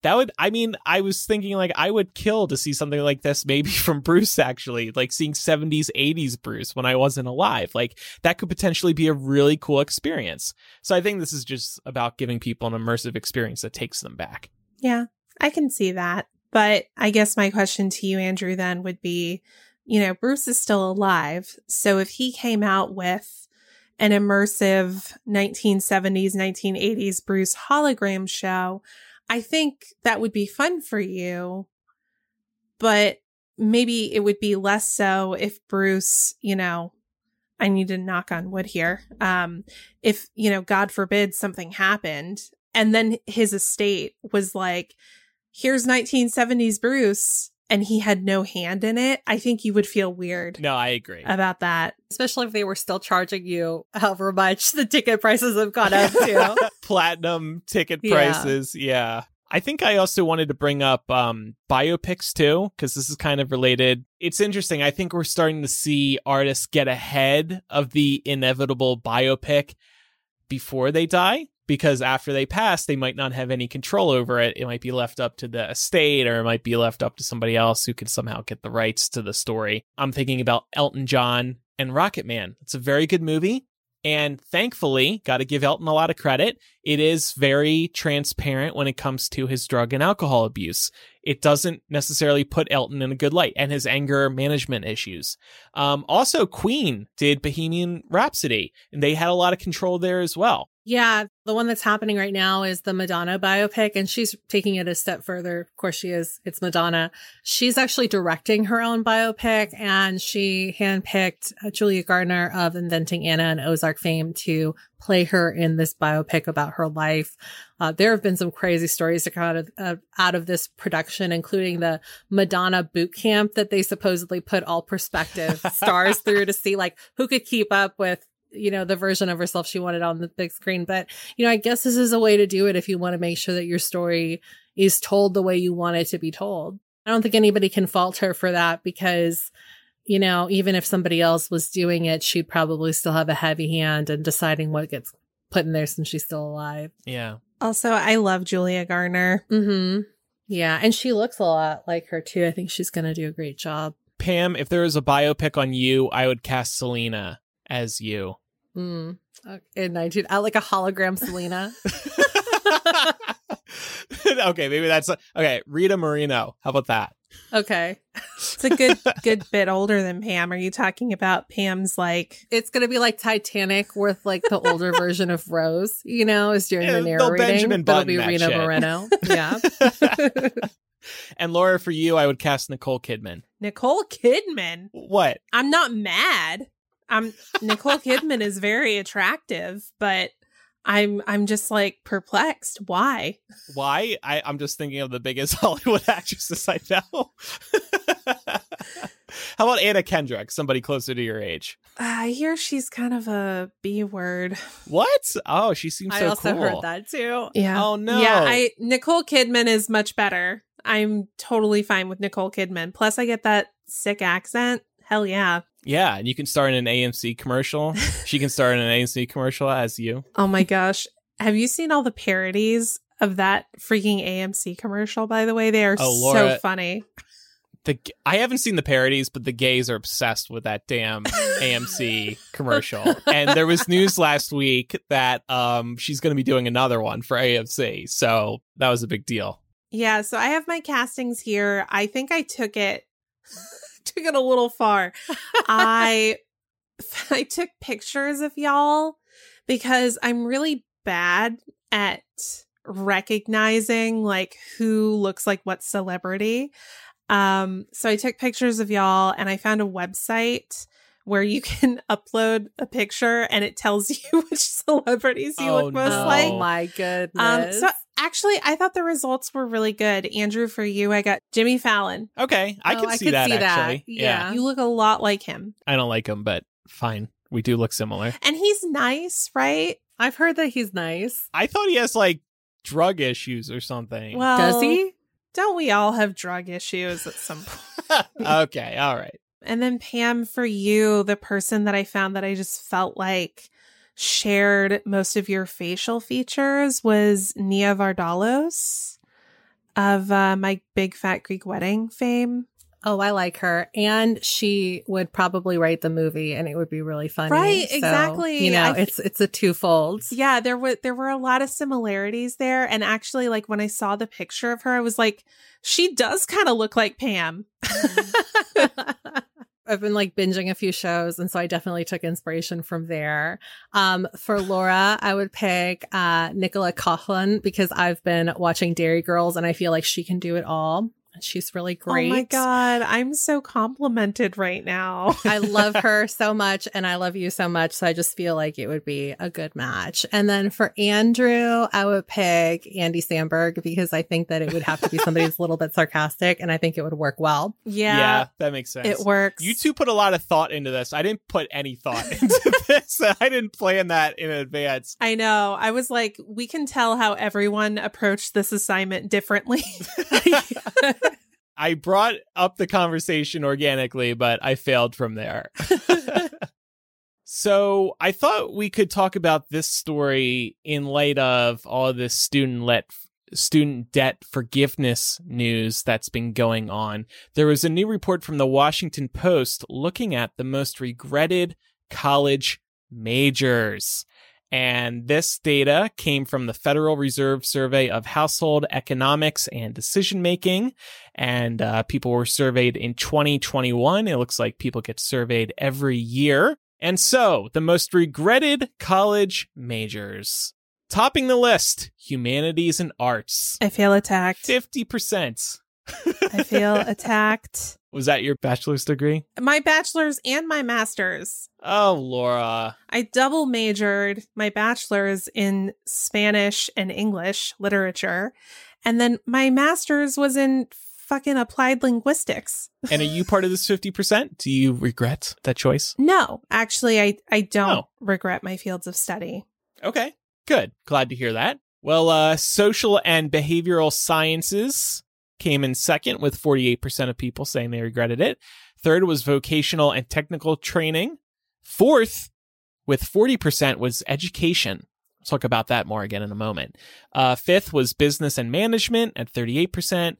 That would, I mean, I was thinking like I would kill to see something like this, maybe from Bruce, actually, like seeing 70s, 80s Bruce when I wasn't alive. Like that could potentially be a really cool experience. So I think this is just about giving people an immersive experience that takes them back. Yeah, I can see that. But I guess my question to you, Andrew, then would be, you know, Bruce is still alive. So if he came out with an immersive 1970s, 1980s Bruce hologram show, I think that would be fun for you, but maybe it would be less so if Bruce, you know, I need to knock on wood here. If, you know, God forbid something happened and then his estate was like, here's 1970s Bruce and he had no hand in it. I think you would feel weird. No, I agree about that. Especially if they were still charging you however much the ticket prices have gone up to. Platinum ticket prices. Yeah. I think I also wanted to bring up biopics, too, because this is kind of related. It's interesting. I think we're starting to see artists get ahead of the inevitable biopic before they die, because after they pass, they might not have any control over it. It might be left up to the estate, or it might be left up to somebody else who could somehow get the rights to the story. I'm thinking about Elton John and Rocket Man. It's a very good movie. And thankfully, got to give Elton a lot of credit, it is very transparent when it comes to his drug and alcohol abuse. It doesn't necessarily put Elton in a good light, and his anger management issues. Also, Queen did Bohemian Rhapsody, and they had a lot of control there as well. Yeah, the one that's happening right now is the Madonna biopic, and she's taking it a step further. Of course she is. It's Madonna. She's actually directing her own biopic, and she handpicked Julia Garner of Inventing Anna and Ozark fame to play her in this biopic about her life. There have been some crazy stories to come out of this production, including the Madonna boot camp that they supposedly put all prospective stars through to see like who could keep up with, you know, the version of herself she wanted on the big screen. But, you know, I guess this is a way to do it if you want to make sure that your story is told the way you want it to be told. I don't think anybody can fault her for that because, you know, even if somebody else was doing it, she'd probably still have a heavy hand in deciding what gets put in there since she's still alive. Yeah. Also, I love Julia Garner. Mm-hmm. Yeah. And she looks a lot like her, too. I think she's going to do a great job. Pam, if there was a biopic on you, I would cast Selena as you. Mm. In 19, like a hologram Selena. Okay, maybe that's okay. Rita Moreno, how about that? Okay, it's a good bit older than Pam. Are you talking about Pam's like? It's gonna be like Titanic with like the older version of Rose. You know, is during the narrating. That'll be Rita Moreno. Yeah. And Laura, for you, I would cast Nicole Kidman. Nicole Kidman. What? I'm not mad. Nicole Kidman is very attractive, but I'm just like perplexed. Why? I'm just thinking of the biggest Hollywood actresses I know. How about Anna Kendrick, somebody closer to your age? I hear she's kind of a B word. What? Oh, she seems so cool. I also heard that too. Yeah. Oh no. Yeah, Nicole Kidman is much better. I'm totally fine with Nicole Kidman. Plus, I get that sick accent. Hell yeah. Yeah, and you can star in an AMC commercial. She can star in an AMC commercial as you. Oh my gosh. Have you seen all the parodies of that freaking AMC commercial, by the way? They are Laura, so funny. I haven't seen the parodies, but the gays are obsessed with that damn AMC commercial. And there was news last week that she's going to be doing another one for AMC. So that was a big deal. Yeah, so I have my castings here. I think I took it... took it a little far. I took pictures of y'all because I'm really bad at recognizing like who looks like what celebrity. So I took pictures of y'all and I found a website where you can upload a picture and it tells you which celebrities you look most like. Oh my goodness. Actually, I thought the results were really good. Andrew, for you, I got Jimmy Fallon. Okay. I could see that. Yeah. You look a lot like him. I don't like him, but fine. We do look similar. And he's nice, right? I've heard that he's nice. I thought he has like drug issues or something. Well, does he? Don't we all have drug issues at some point? Okay. All right. And then Pam, for you, the person that I found that I just felt like shared most of your facial features was Nia Vardalos of My Big Fat Greek Wedding fame. Oh, I like her. And she would probably write the movie and it would be really funny. Right, so, exactly. You know, it's a twofold. Yeah, there were a lot of similarities there. And actually, like when I saw the picture of her, I was like, she does kind of look like Pam. I've been like binging a few shows. And so I definitely took inspiration from there. For Laura, I would pick Nicola Coughlan because I've been watching Dairy Girls and I feel like she can do it all. She's really great. Oh my God, I'm so complimented right now. I love her so much and I love you so much. So I just feel like it would be a good match. And then for Andrew, I would pick Andy Samberg because I think that it would have to be somebody who's a little bit sarcastic and I think it would work well. Yeah, that makes sense. It works. You two put a lot of thought into this. I didn't put any thought into this. I didn't plan that in advance. I know. I was like, we can tell how everyone approached this assignment differently. I brought up the conversation organically, but I failed from there. So I thought we could talk about this story in light of all this student debt forgiveness news that's been going on. There was a new report from the Washington Post looking at the most regretted college majors. And this data came from the Federal Reserve Survey of Household Economics and Decision Making. And people were surveyed in 2021. It looks like people get surveyed every year. And so the most regretted college majors. Topping the list, humanities and arts. I feel attacked. 50%. I feel attacked. Was that your bachelor's degree? My bachelor's and my master's. Oh, Laura. I double majored my bachelor's in Spanish and English literature. And then my master's was in fucking applied linguistics. And are you part of this 50%? Do you regret that choice? No, actually, I don't regret my fields of study. Okay, good. Glad to hear that. Well, social and behavioral sciences came in second with 48% of people saying they regretted it. Third was vocational and technical training. Fourth, with 40%, was education. We'll talk about that more again in a moment. Fifth was business and management at 38%.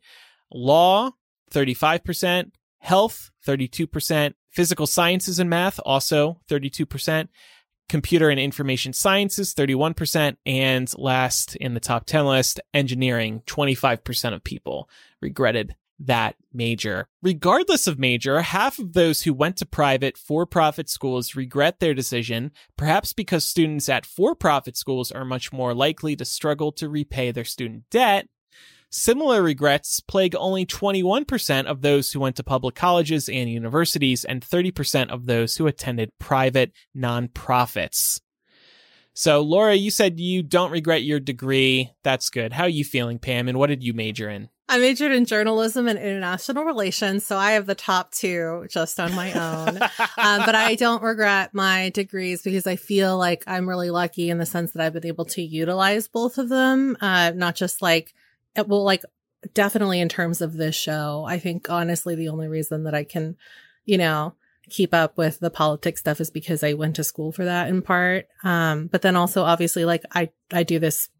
Law, 35%. Health, 32%. Physical sciences and math, also 32%. Computer and information sciences, 31%. And last in the top 10 list, engineering, 25% of people regretted that major. Regardless of major, half of those who went to private for-profit schools regret their decision, perhaps because students at for-profit schools are much more likely to struggle to repay their student debt. Similar regrets plague only 21% of those who went to public colleges and universities and 30% of those who attended private nonprofits. So, Laura, you said you don't regret your degree. That's good. How are you feeling, Pam? And what did you major in? I majored in journalism and international relations, so I have the top two just on my own. But I don't regret my degrees because I feel like I'm really lucky in the sense that I've been able to utilize both of them, not just like... Well, like definitely in terms of this show, I think honestly, the only reason that I can, keep up with the politics stuff is because I went to school for that in part. But then also obviously like I do this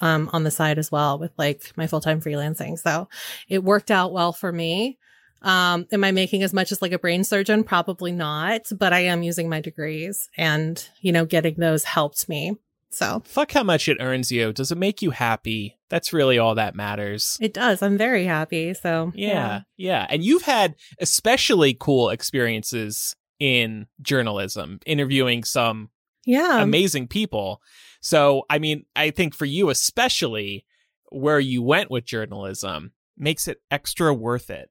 on the side as well with like my full time freelancing. So it worked out well for me. Am I making as much as like a brain surgeon? Probably not, but I am using my degrees and, getting those helped me. So fuck how much it earns you. Does it make you happy? That's really all that matters. It does. I'm very happy. So yeah. And you've had especially cool experiences in journalism, interviewing some amazing people. So, I mean, I think for you, especially where you went with journalism makes it extra worth it.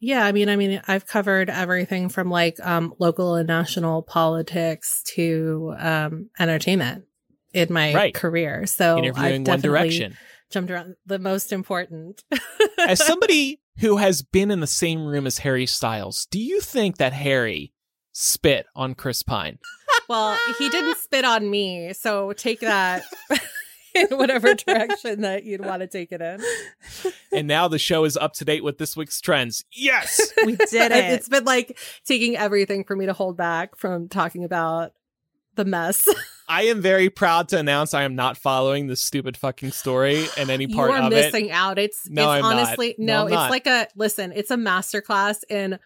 Yeah, I mean, I've covered everything from like local and national politics to entertainment. In my career. So interviewing I've One Direction. Jumped around the most important. As somebody who has been in the same room as Harry Styles, do you think that Harry spit on Chris Pine? Well, he didn't spit on me, so take that in whatever direction that you'd want to take it in. And now the show is up to date with this week's trends. Yes! We did it. It's been like taking everything for me to hold back from talking about the mess. I am very proud to announce I am not following this stupid fucking story and any part of it. You are missing out. It's like it's a masterclass in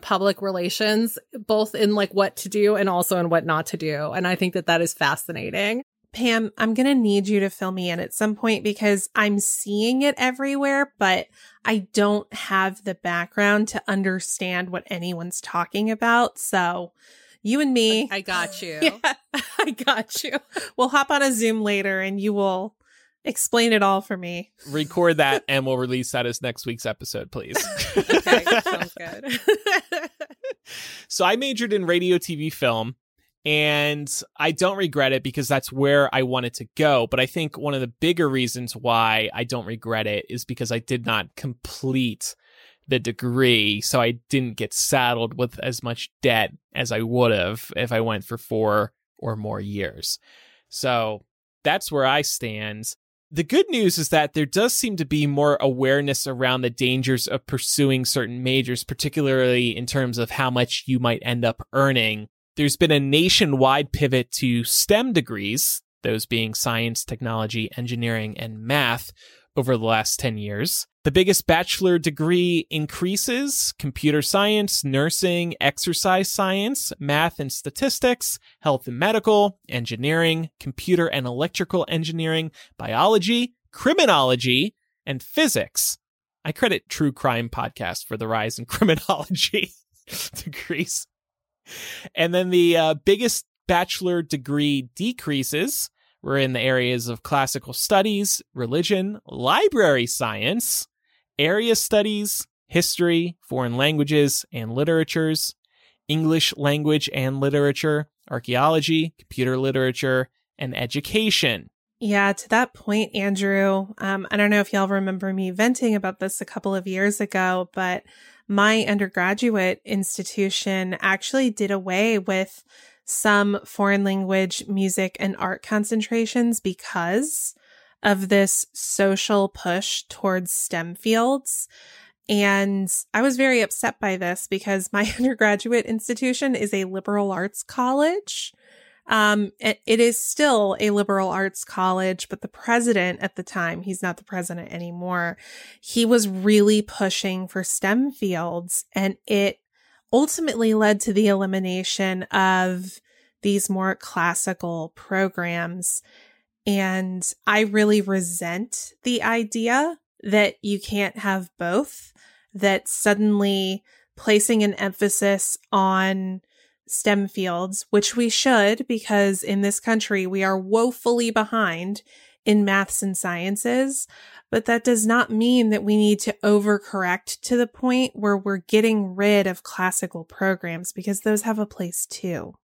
public relations, both in like what to do and also in what not to do. And I think that is fascinating. Pam, I'm going to need you to fill me in at some point because I'm seeing it everywhere, but I don't have the background to understand what anyone's talking about. So... You and me. I got you. Yeah, I got you. We'll hop on a Zoom later and you will Explain it all for me. Record that and we'll release that as next week's episode, please. Okay, sounds good. So I majored in radio, TV, film, and I don't regret it because that's where I wanted to go. But I think one of the bigger reasons why I don't regret it is because I did not complete the degree. So I didn't get saddled with as much debt as I would have if I went for 4 or more years. So that's where I stand. The good news is that there does seem to be more awareness around the dangers of pursuing certain majors, particularly in terms of how much you might end up earning. There's been a nationwide pivot to STEM degrees, those being science, technology, engineering, and math, over the last 10 years. The biggest bachelor degree increases: computer science, nursing, exercise science, math and statistics, health and medical, engineering, computer and electrical engineering, biology, criminology, and physics. I credit True Crime Podcast for the rise in criminology degrees. And then the biggest bachelor degree decreases were in the areas of classical studies, religion, library science, area studies, history, foreign languages and literatures, English language and literature, archaeology, computer literature, and education. Yeah, to that point, Andrew, I don't know if y'all remember me venting about this a couple of years ago, but my undergraduate institution actually did away with some foreign language, music, and art concentrations because of this social push towards STEM fields. And I was very upset by this because my undergraduate institution is a liberal arts college. It is still a liberal arts college, but the president at the time, he's not the president anymore, he was really pushing for STEM fields, and it ultimately led to the elimination of these more classical programs. And I really resent the idea that you can't have both, that suddenly placing an emphasis on STEM fields, which we should, because in this country we are woefully behind in maths and sciences, but that does not mean that we need to overcorrect to the point where we're getting rid of classical programs, because those have a place too,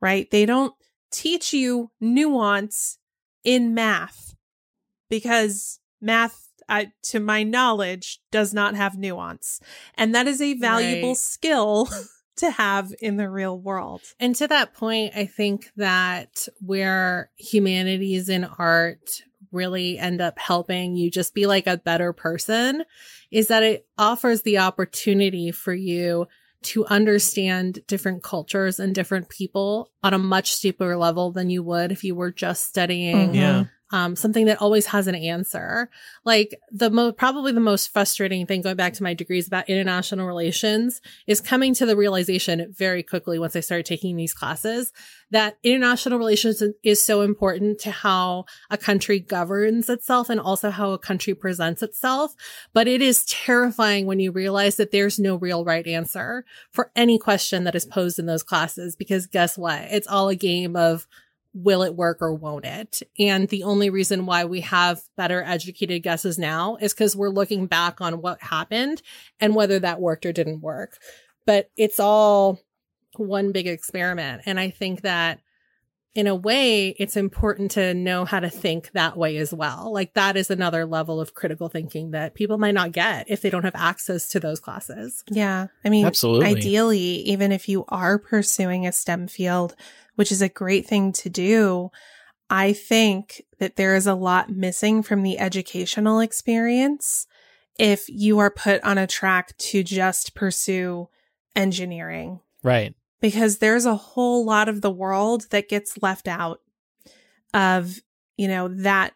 right? They don't teach you nuance in math because math, to my knowledge, does not have nuance. And that is a valuable skill to have in the real world. And to that point, I think that where humanities and art really end up helping you just be like a better person is that it offers the opportunity for you to understand different cultures and different people on a much steeper level than you would if you were just studying something that always has an answer. Like probably the most frustrating thing, going back to my degrees about international relations, is coming to the realization very quickly once I started taking these classes that international relations is so important to how a country governs itself and also how a country presents itself. But it is terrifying when you realize that there's no real right answer for any question that is posed in those classes, because guess what? It's all a game of will it work or won't it? And the only reason why we have better educated guesses now is because we're looking back on what happened and whether that worked or didn't work. But it's all one big experiment. And I think that in a way, it's important to know how to think that way as well. Like that is another level of critical thinking that people might not get if they don't have access to those classes. Yeah. I mean, absolutely. Ideally, even if you are pursuing a STEM field, which is a great thing to do, I think that there is a lot missing from the educational experience if you are put on a track to just pursue engineering. Right. Because there's a whole lot of the world that gets left out of, you know, that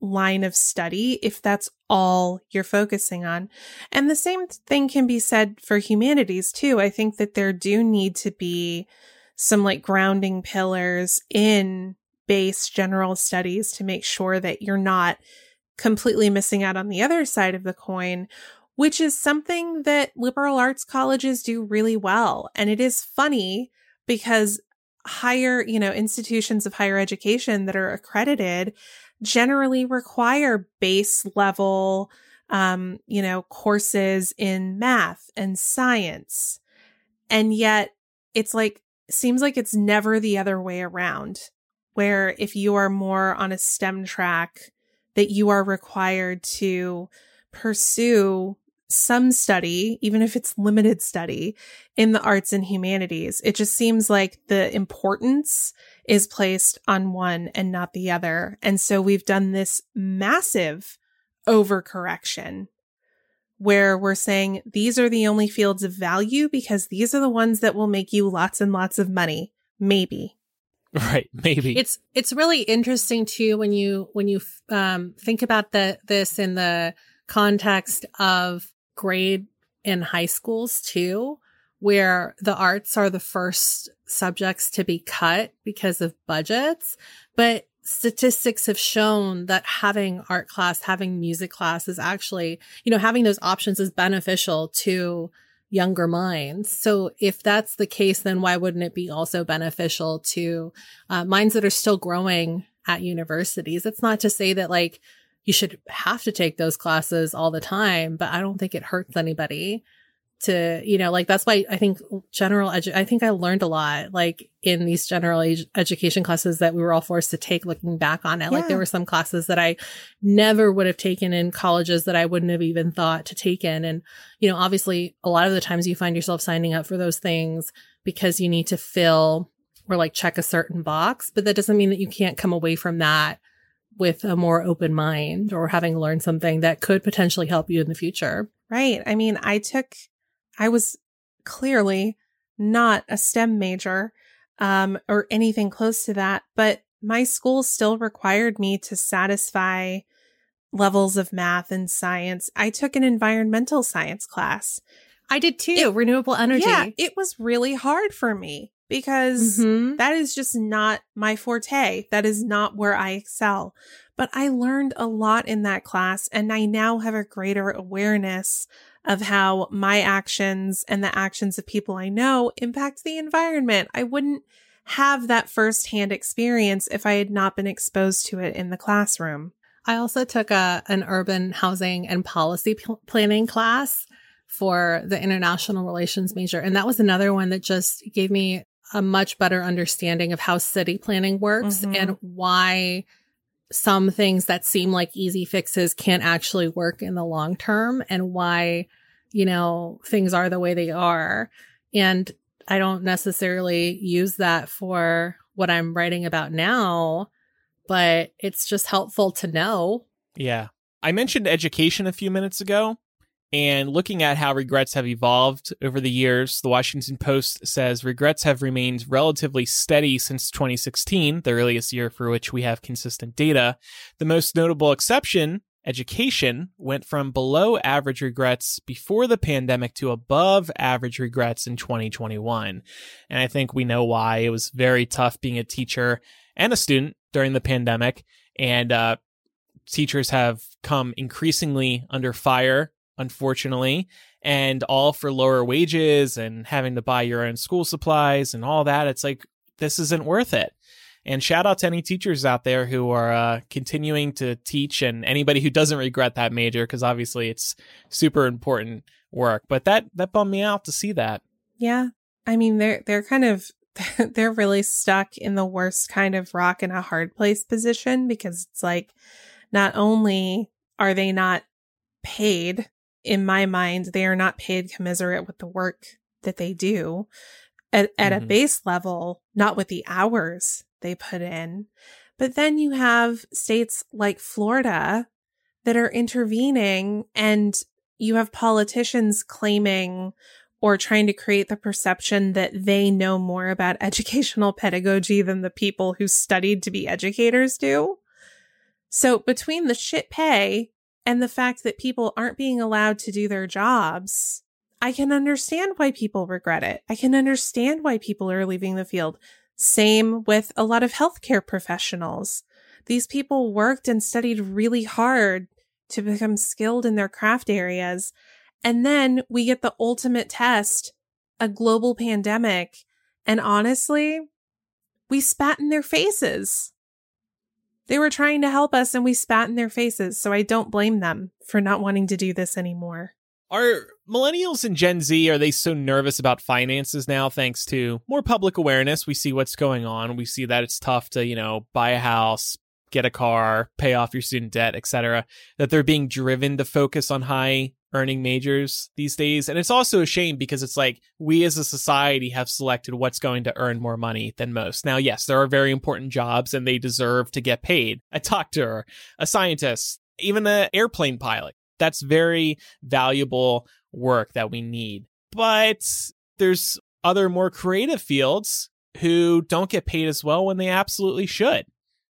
line of study if that's all you're focusing on. And the same thing can be said for humanities too. I think that there do need to be some like grounding pillars in base general studies to make sure that you're not completely missing out on the other side of the coin, which is something that liberal arts colleges do really well. And it is funny because institutions of higher education that are accredited, generally require base level, courses in math and science. And yet it's like, seems like it's never the other way around, where if you are more on a STEM track, that you are required to pursue some study, even if it's limited study, in the arts and humanities. It just seems like the importance is placed on one and not the other. And so we've done this massive overcorrection where we're saying these are the only fields of value because these are the ones that will make you lots and lots of money. Maybe. Right. Maybe. It's really interesting too, when you think about this in the context of grade in high schools too, where the arts are the first subjects to be cut because of budgets. But statistics have shown that having art class, having music class is actually, having those options is beneficial to younger minds. So if that's the case, then why wouldn't it be also beneficial to minds that are still growing at universities? It's not to say that you should have to take those classes all the time, but I don't think it hurts anybody to, that's why I think I learned a lot, in these general education classes that we were all forced to take looking back on it. Yeah. There were some classes that I never would have taken in colleges that I wouldn't have even thought to take in. And, obviously a lot of the times you find yourself signing up for those things because you need to fill or check a certain box, but that doesn't mean that you can't come away from that with a more open mind or having learned something that could potentially help you in the future. Right. I mean, I was clearly not a STEM major or anything close to that, but my school still required me to satisfy levels of math and science. I took an environmental science class. I did too. Renewable energy. Yeah, it was really hard for me because that is just not my forte. That is not where I excel. But I learned a lot in that class, and I now have a greater awareness of how my actions and the actions of people I know impact the environment. I wouldn't have that firsthand experience if I had not been exposed to it in the classroom. I also took an urban housing and policy planning class for the international relations major. And that was another one that just gave me a much better understanding of how city planning works and why some things that seem like easy fixes can't actually work in the long term, and why, things are the way they are. And I don't necessarily use that for what I'm writing about now, but it's just helpful to know. Yeah. I mentioned education a few minutes ago, and looking at how regrets have evolved over the years, the Washington Post says regrets have remained relatively steady since 2016, the earliest year for which we have consistent data. The most notable exception, education, went from below average regrets before the pandemic to above average regrets in 2021. And I think we know why. It was very tough being a teacher and a student during the pandemic, and teachers have come increasingly under fire, unfortunately, and all for lower wages and having to buy your own school supplies and all that. It's like, this isn't worth it. And shout out to any teachers out there who are continuing to teach, and anybody who doesn't regret that major, because obviously it's super important work. But that bummed me out to see that. Yeah. I mean, they're kind of, they're really stuck in the worst kind of rock in a hard place position, because it's like, not only are they not paid, in my mind, they are not paid commensurate with the work that they do at a base level, not with the hours they put in. But then you have states like Florida that are intervening, and you have politicians claiming or trying to create the perception that they know more about educational pedagogy than the people who studied to be educators do. So between the shit pay and the fact that people aren't being allowed to do their jobs, I can understand why people regret it. I can understand why people are leaving the field. Same with a lot of healthcare professionals. These people worked and studied really hard to become skilled in their craft areas. And then we get the ultimate test, a global pandemic. And honestly, we spat in their faces. They were trying to help us and we spat in their faces, so I don't blame them for not wanting to do this anymore. Are millennials and Gen Z, are they so nervous about finances now thanks to more public awareness? We see what's going on. We see that it's tough to, buy a house, get a car, pay off your student debt, etc. That they're being driven to focus on high earning majors these days. And it's also a shame because it's like we as a society have selected what's going to earn more money than most. Now, yes, there are very important jobs and they deserve to get paid. A doctor, a scientist, even an airplane pilot. That's very valuable work that we need. But there's other more creative fields who don't get paid as well when they absolutely should.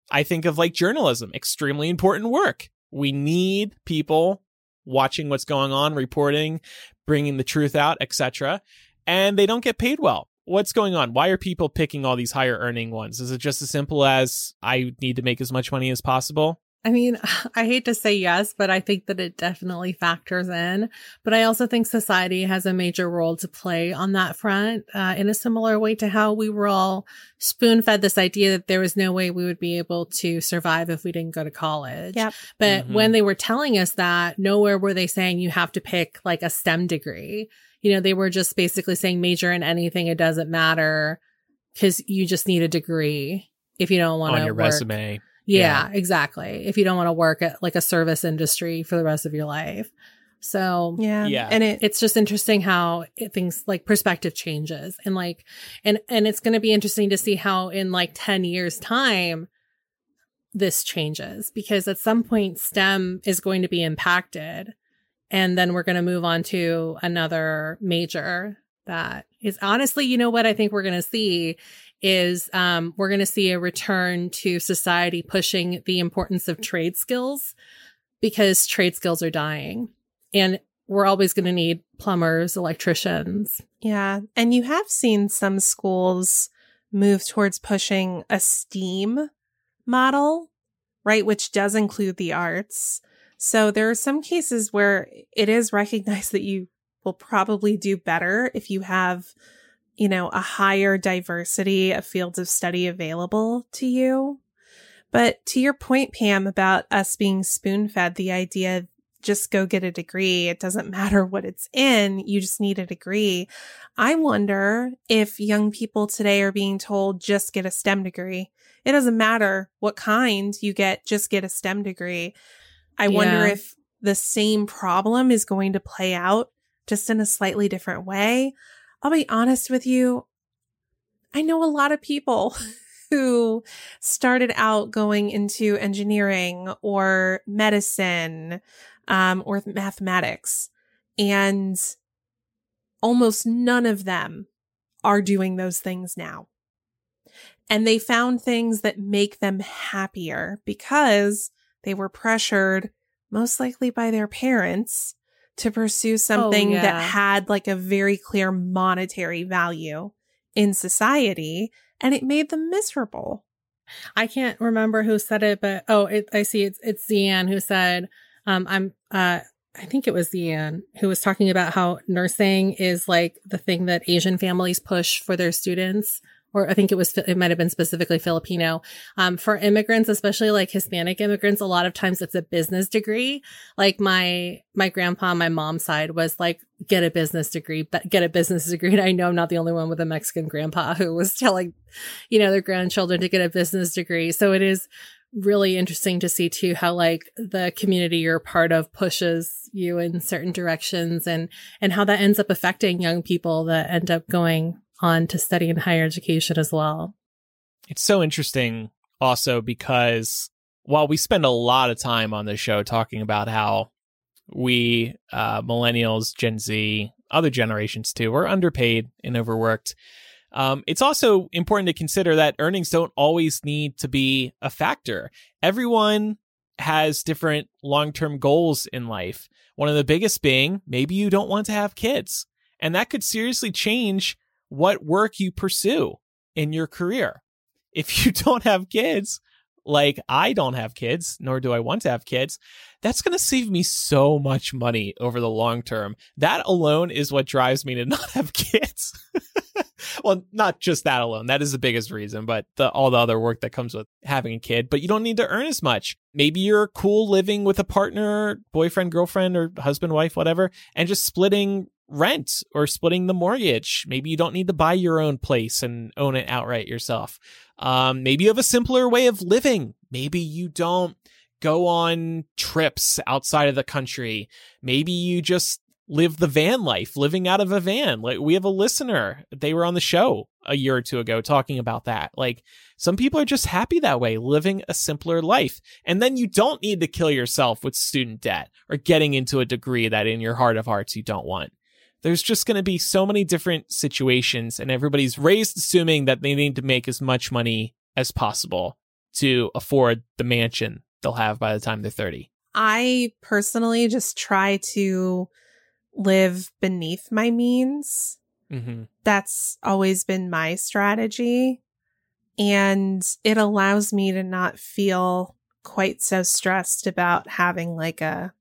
I think of journalism, extremely important work. We need people watching what's going on, reporting, bringing the truth out, etc. And they don't get paid well. What's going on? Why are people picking all these higher earning ones? Is it just as simple as I need to make as much money as possible? I mean, I hate to say yes, but I think that it definitely factors in. But I also think society has a major role to play on that front in a similar way to how we were all spoon-fed this idea that there was no way we would be able to survive if we didn't go to college. Yep. But when they were telling us that, nowhere were they saying you have to pick a STEM degree. They were just basically saying major in anything. It doesn't matter because you just need a degree if you don't want to work. On your resume. Yeah, exactly. If you don't want to work at a service industry for the rest of your life. So, yeah. And it's just interesting how things perspective changes and and it's going to be interesting to see how in 10 years time this changes, because at some point STEM is going to be impacted and then we're going to move on to another major that is honestly, what I think we're going to see is we're going to see a return to society pushing the importance of trade skills, because trade skills are dying and we're always going to need plumbers, electricians. Yeah. And you have seen some schools move towards pushing a STEAM model, right? Which does include the arts. So there are some cases where it is recognized that you will probably do better if you have a higher diversity of fields of study available to you. But to your point, Pam, about us being spoon-fed the idea of just go get a degree, it doesn't matter what it's in, you just need a degree. I wonder if young people today are being told, just get a STEM degree. It doesn't matter what kind you get, just get a STEM degree. I wonder if the same problem is going to play out just in a slightly different way. I'll be honest with you, I know a lot of people who started out going into engineering or medicine or mathematics, and almost none of them are doing those things now. And they found things that make them happier because they were pressured, most likely by their parents, to pursue something that had a very clear monetary value in society, and it made them miserable. I can't remember who said it, but I see it's Zian who said, I think it was Zian who was talking about how nursing is the thing that Asian families push for their students, or I think it might have been specifically Filipino. For immigrants, especially Hispanic immigrants, a lot of times it's a business degree. My grandpa on my mom's side was get a business degree, but get a business degree. And I know I'm not the only one with a Mexican grandpa who was telling, their grandchildren to get a business degree. So it is really interesting to see too how the community you're part of pushes you in certain directions and how that ends up affecting young people that end up going on to study in higher education as well. It's so interesting also because while we spend a lot of time on this show talking about how we millennials, Gen Z, other generations too, are underpaid and overworked, it's also important to consider that earnings don't always need to be a factor. Everyone has different long-term goals in life. One of the biggest being, maybe you don't want to have kids, and that could seriously change what work you pursue in your career. If you don't have kids, I don't have kids, nor do I want to have kids, that's going to save me so much money over the long term. That alone is what drives me to not have kids. Well, not just that alone. That is the biggest reason, but all the other work that comes with having a kid. But you don't need to earn as much. Maybe you're cool living with a partner, boyfriend, girlfriend, or husband, wife, whatever, and just splitting rent or splitting the mortgage. Maybe you don't need to buy your own place and own it outright yourself. Maybe you have a simpler way of living. Maybe you don't go on trips outside of the country. Maybe you just live the van life, living out of a van. Like, we have a listener, they were on the show a year or two ago talking about that. Like, some people are just happy that way, living a simpler life. And then you don't need to kill yourself with student debt or getting into a degree that in your heart of hearts you don't want. There's just going to be so many different situations, and everybody's raised assuming that they need to make as much money as possible to afford the mansion they'll have by the time they're 30. I personally just try to live beneath my means. Mm-hmm. That's always been my strategy. And it allows me to not feel quite so stressed about having like a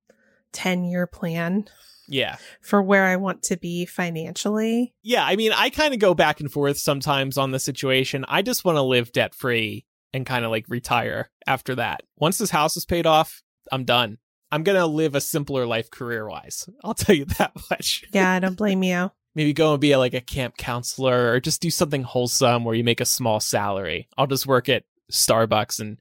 10-year plan. Yeah. For where I want to be financially. Yeah. I mean, I kind of go back and forth sometimes on the situation. I just want to live debt free and kind of like retire after that. Once this house is paid off, I'm done. I'm going to live a simpler life career wise. I'll tell you that much. Yeah. I don't blame you. Maybe go and be like a camp counselor or just do something wholesome where you make a small salary. I'll just work at Starbucks and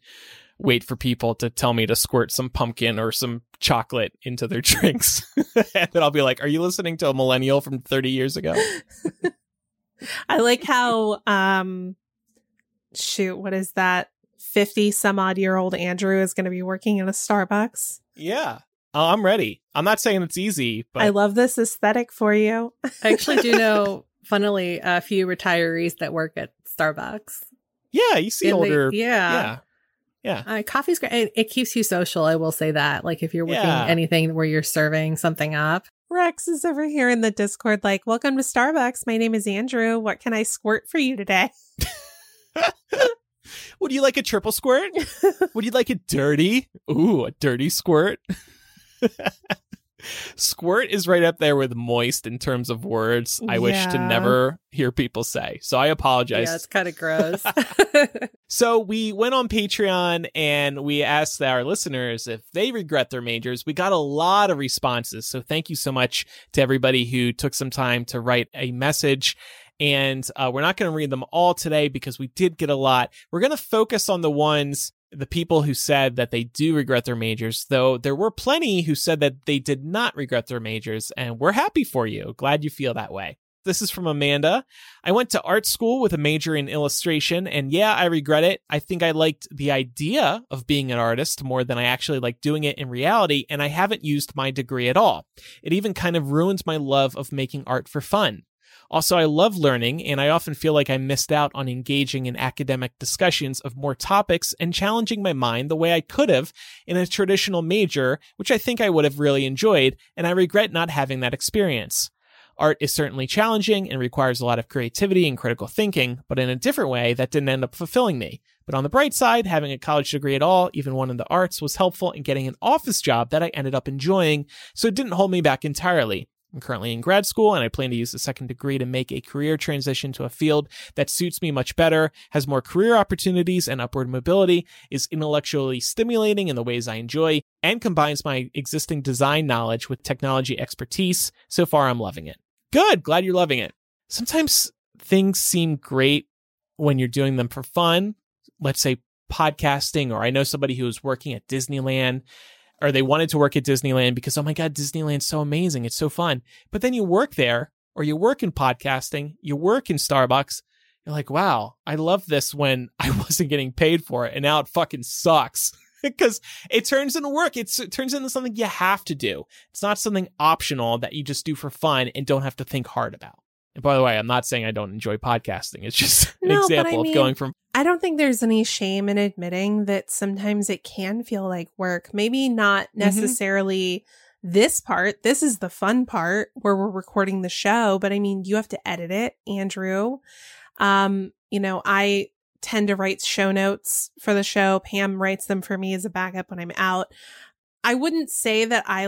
wait for people to tell me to squirt some pumpkin or some chocolate into their drinks. And then I'll be like, are you listening to a millennial from 30 years ago? I like how, what is that? 50 some odd year old Andrew is going to be working in a Starbucks. Yeah. Oh, I'm ready. I'm not saying it's easy, but I love this aesthetic for you. I actually do know, funnily, a few retirees that work at Starbucks. Yeah. You see older. Yeah. Coffee's great. It keeps you social. I will say that. Like, if you're working anything where you're serving something up. Rex is over here in the Discord like, welcome to Starbucks. My name is Andrew. What can I squirt for you today? Would you like a triple squirt? Would you like it dirty? Ooh, a dirty squirt. Squirt is right up there with moist in terms of words I wish to never hear people say. So I apologize. Yeah, it's kind of gross. So we went on Patreon and we asked our listeners if they regret their majors. We got a lot of responses. So thank you so much to everybody who took some time to write a message. And we're not going to read them all today because we did get a lot. We're going to focus on the people who said that they do regret their majors, though there were plenty who said that they did not regret their majors, and we're happy for you. Glad you feel that way. This is from Amanda. I went to art school with a major in illustration, and yeah, I regret it. I think I liked the idea of being an artist more than I actually liked doing it in reality, and I haven't used my degree at all. It even kind of ruins my love of making art for fun. Also, I love learning, and I often feel like I missed out on engaging in academic discussions of more topics and challenging my mind the way I could have in a traditional major, which I think I would have really enjoyed, and I regret not having that experience. Art is certainly challenging and requires a lot of creativity and critical thinking, but in a different way, that didn't end up fulfilling me. But on the bright side, having a college degree at all, even one in the arts, was helpful in getting an office job that I ended up enjoying, so it didn't hold me back entirely. I'm currently in grad school, and I plan to use the second degree to make a career transition to a field that suits me much better, has more career opportunities and upward mobility, is intellectually stimulating in the ways I enjoy, and combines my existing design knowledge with technology expertise. So far, I'm loving it. Good. Glad you're loving it. Sometimes things seem great when you're doing them for fun. Let's say podcasting, or I know somebody who was working at Disneyland, or they wanted to work at Disneyland because, oh my God, Disneyland's so amazing. It's so fun. But then you work there, or you work in podcasting, you work in Starbucks. You're like, wow, I love this when I wasn't getting paid for it. And now it fucking sucks because it turns into work. It turns into something you have to do. It's not something optional that you just do for fun and don't have to think hard about. And by the way, I'm not saying I don't enjoy podcasting. It's just an example of going from... I don't think there's any shame in admitting that sometimes it can feel like work. Maybe not necessarily this part. This is the fun part where we're recording the show. But I mean, you have to edit it, Andrew. I tend to write show notes for the show. Pam writes them for me as a backup when I'm out. I wouldn't say that I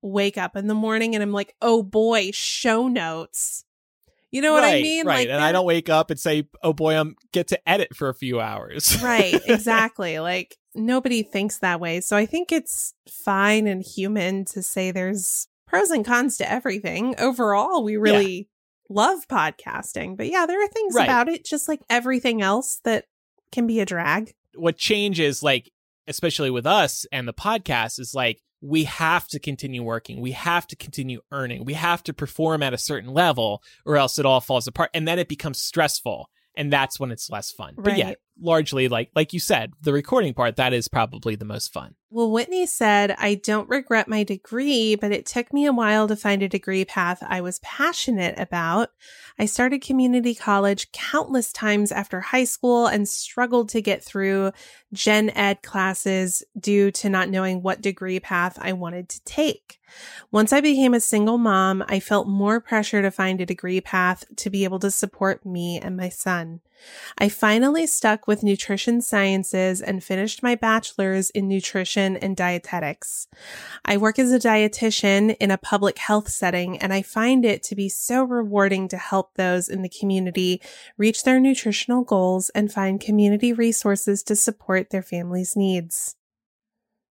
wake up in the morning and I'm like, oh boy, show notes. You know what I mean? Right. Like, and I don't wake up and say, oh boy, I'm get to edit for a few hours. Right. Exactly. Like nobody thinks that way. So I think it's fine and human to say there's pros and cons to everything. Overall, we really love podcasting. But yeah, there are things about it, just like everything else, that can be a drag. What changes, like, especially with us and the podcast, is like, we have to continue working. We have to continue earning. We have to perform at a certain level or else it all falls apart. And then it becomes stressful. And that's when it's less fun. Right. But yeah, largely, like you said, the recording part, that is probably the most fun. Well, Whitney said, I don't regret my degree, but it took me a while to find a degree path I was passionate about. I started community college countless times after high school and struggled to get through gen ed classes due to not knowing what degree path I wanted to take. Once I became a single mom, I felt more pressure to find a degree path to be able to support me and my son. I finally stuck with nutrition sciences and finished my bachelor's in nutrition and dietetics. I work as a dietitian in a public health setting, and I find it to be so rewarding to help those in the community reach their nutritional goals and find community resources to support their family's needs.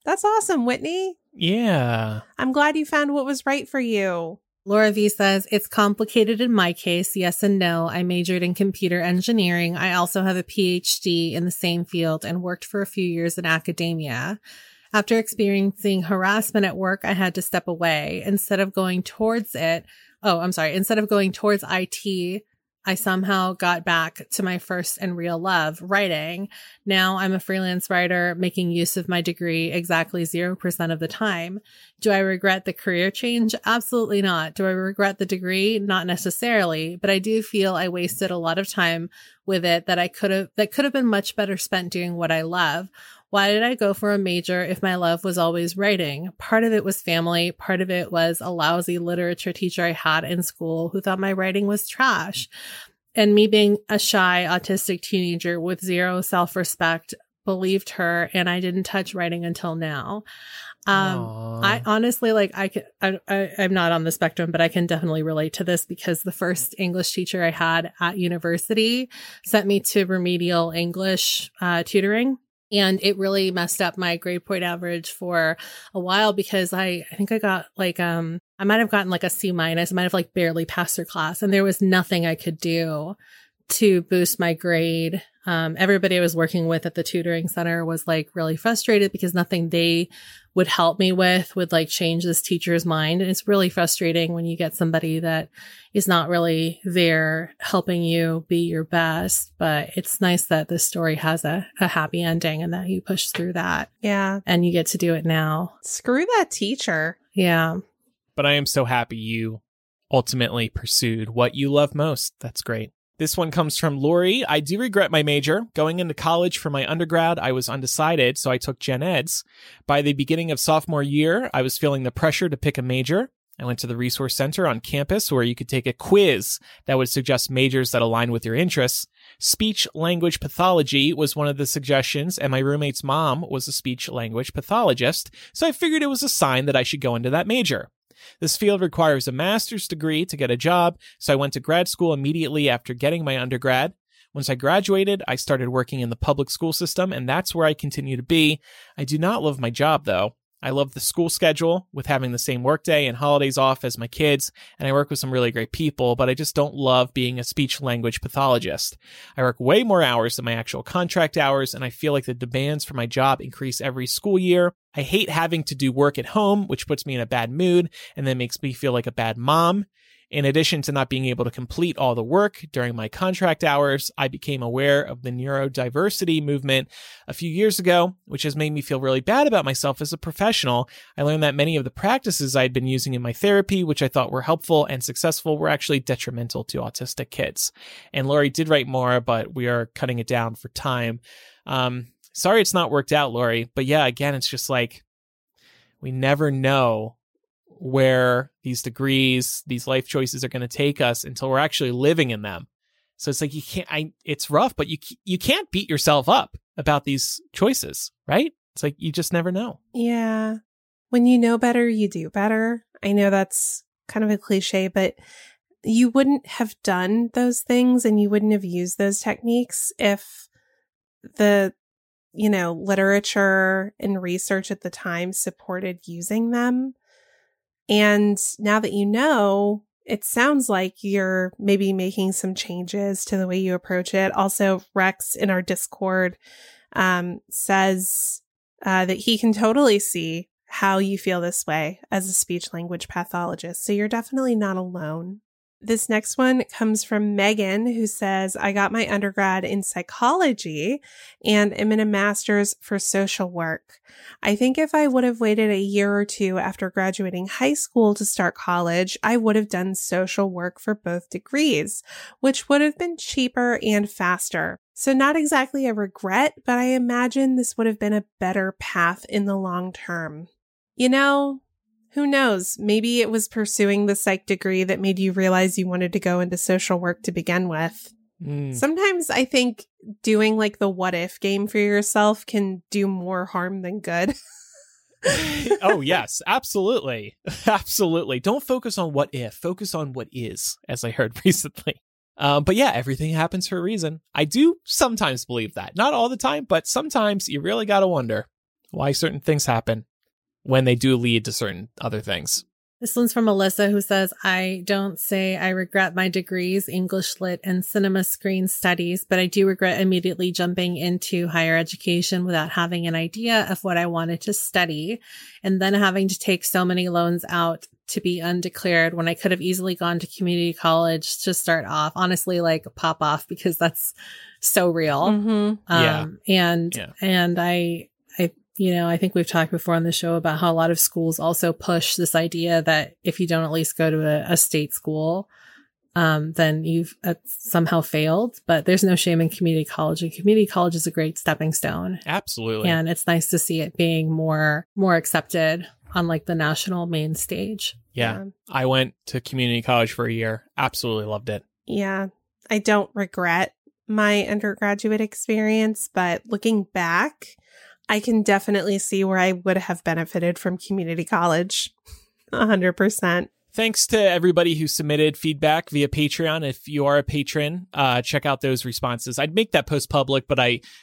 That's awesome, Whitney. Yeah. I'm glad you found what was right for you. Laura V says, it's complicated in my case. Yes and no. I majored in computer engineering. I also have a PhD in the same field and worked for a few years in academia. After experiencing harassment at work, I had to step away. Instead of going towards IT, I somehow got back to my first and real love, writing. Now I'm a freelance writer, making use of my degree exactly 0% of the time. Do I regret the career change? Absolutely not. Do I regret the degree? Not necessarily, but I do feel I wasted a lot of time with it that could have been much better spent doing what I love. Why did I go for a major if my love was always writing? Part of it was family. Part of it was a lousy literature teacher I had in school who thought my writing was trash. And me being a shy, autistic teenager with zero self-respect believed her, and I didn't touch writing until now. I honestly, I'm not on the spectrum, but I can definitely relate to this because the first English teacher I had at university sent me to remedial English tutoring. And it really messed up my grade point average for a while because I think I got I might have gotten a C-, might have barely passed her class, and there was nothing I could do to boost my grade. Everybody I was working with at the tutoring center was really frustrated because nothing they would help me with would change this teacher's mind. And it's really frustrating when you get somebody that is not really there helping you be your best. But it's nice that this story has a happy ending and that you push through that. Yeah. And you get to do it now. Screw that teacher. Yeah. But I am so happy you ultimately pursued what you love most. That's great. This one comes from Lori. I do regret my major. Going into college for my undergrad, I was undecided, so I took gen eds. By the beginning of sophomore year, I was feeling the pressure to pick a major. I went to the resource center on campus where you could take a quiz that would suggest majors that align with your interests. Speech language pathology was one of the suggestions, and my roommate's mom was a speech language pathologist, so I figured it was a sign that I should go into that major. This field requires a master's degree to get a job, so I went to grad school immediately after getting my undergrad. Once I graduated, I started working in the public school system, and that's where I continue to be. I do not love my job, though. I love the school schedule with having the same workday and holidays off as my kids, and I work with some really great people, but I just don't love being a speech-language pathologist. I work way more hours than my actual contract hours, and I feel like the demands for my job increase every school year. I hate having to do work at home, which puts me in a bad mood and then makes me feel like a bad mom. In addition to not being able to complete all the work during my contract hours, I became aware of the neurodiversity movement a few years ago, which has made me feel really bad about myself as a professional. I learned that many of the practices I'd been using in my therapy, which I thought were helpful and successful, were actually detrimental to autistic kids. And Lori did write more, but we are cutting it down for time. Sorry it's not worked out, Lori. But yeah, again, it's just we never know where these degrees, these life choices are going to take us until we're actually living in them. So it's you can't, it's rough, but you can't beat yourself up about these choices, right? It's you just never know. Yeah. When you know better, you do better. I know that's kind of a cliche, but you wouldn't have done those things and you wouldn't have used those techniques if the, you know, literature and research at the time supported using them. And now that you know, it sounds like you're maybe making some changes to the way you approach it. Also, Rex in our Discord says that he can totally see how you feel this way as a speech language pathologist. So you're definitely not alone. This next one comes from Megan, who says, I got my undergrad in psychology and am in a master's for social work. I think if I would have waited a year or two after graduating high school to start college, I would have done social work for both degrees, which would have been cheaper and faster. So not exactly a regret, but I imagine this would have been a better path in the long term. You know, who knows? Maybe it was pursuing the psych degree that made you realize you wanted to go into social work to begin with. Mm. Sometimes I think doing like the what if game for yourself can do more harm than good. Oh, yes, absolutely. Absolutely. Don't focus on what if, focus on what is, as I heard recently. But yeah, everything happens for a reason. I do sometimes believe that. Not all the time, but sometimes you really got to wonder why certain things happen when they do lead to certain other things. This one's from Alyssa, who says, I don't say I regret my degrees, English Lit and Cinema Screen Studies, but I do regret immediately jumping into higher education without having an idea of what I wanted to study, and then having to take so many loans out to be undeclared when I could have easily gone to community college to start off. Honestly, like pop off, because that's so real. Mm-hmm. And I you know, I think we've talked before on the show about how a lot of schools also push this idea that if you don't at least go to a state school, then you've somehow failed. But there's no shame in community college, and community college is a great stepping stone. Absolutely. And it's nice to see it being more accepted on like the national main stage. Yeah. I went to community college for a year. Absolutely loved it. Yeah. I don't regret my undergraduate experience, but looking back, I can definitely see where I would have benefited from community college. 100%. Thanks to everybody who submitted feedback via Patreon. If you are a patron, check out those responses. I'd make that post public, but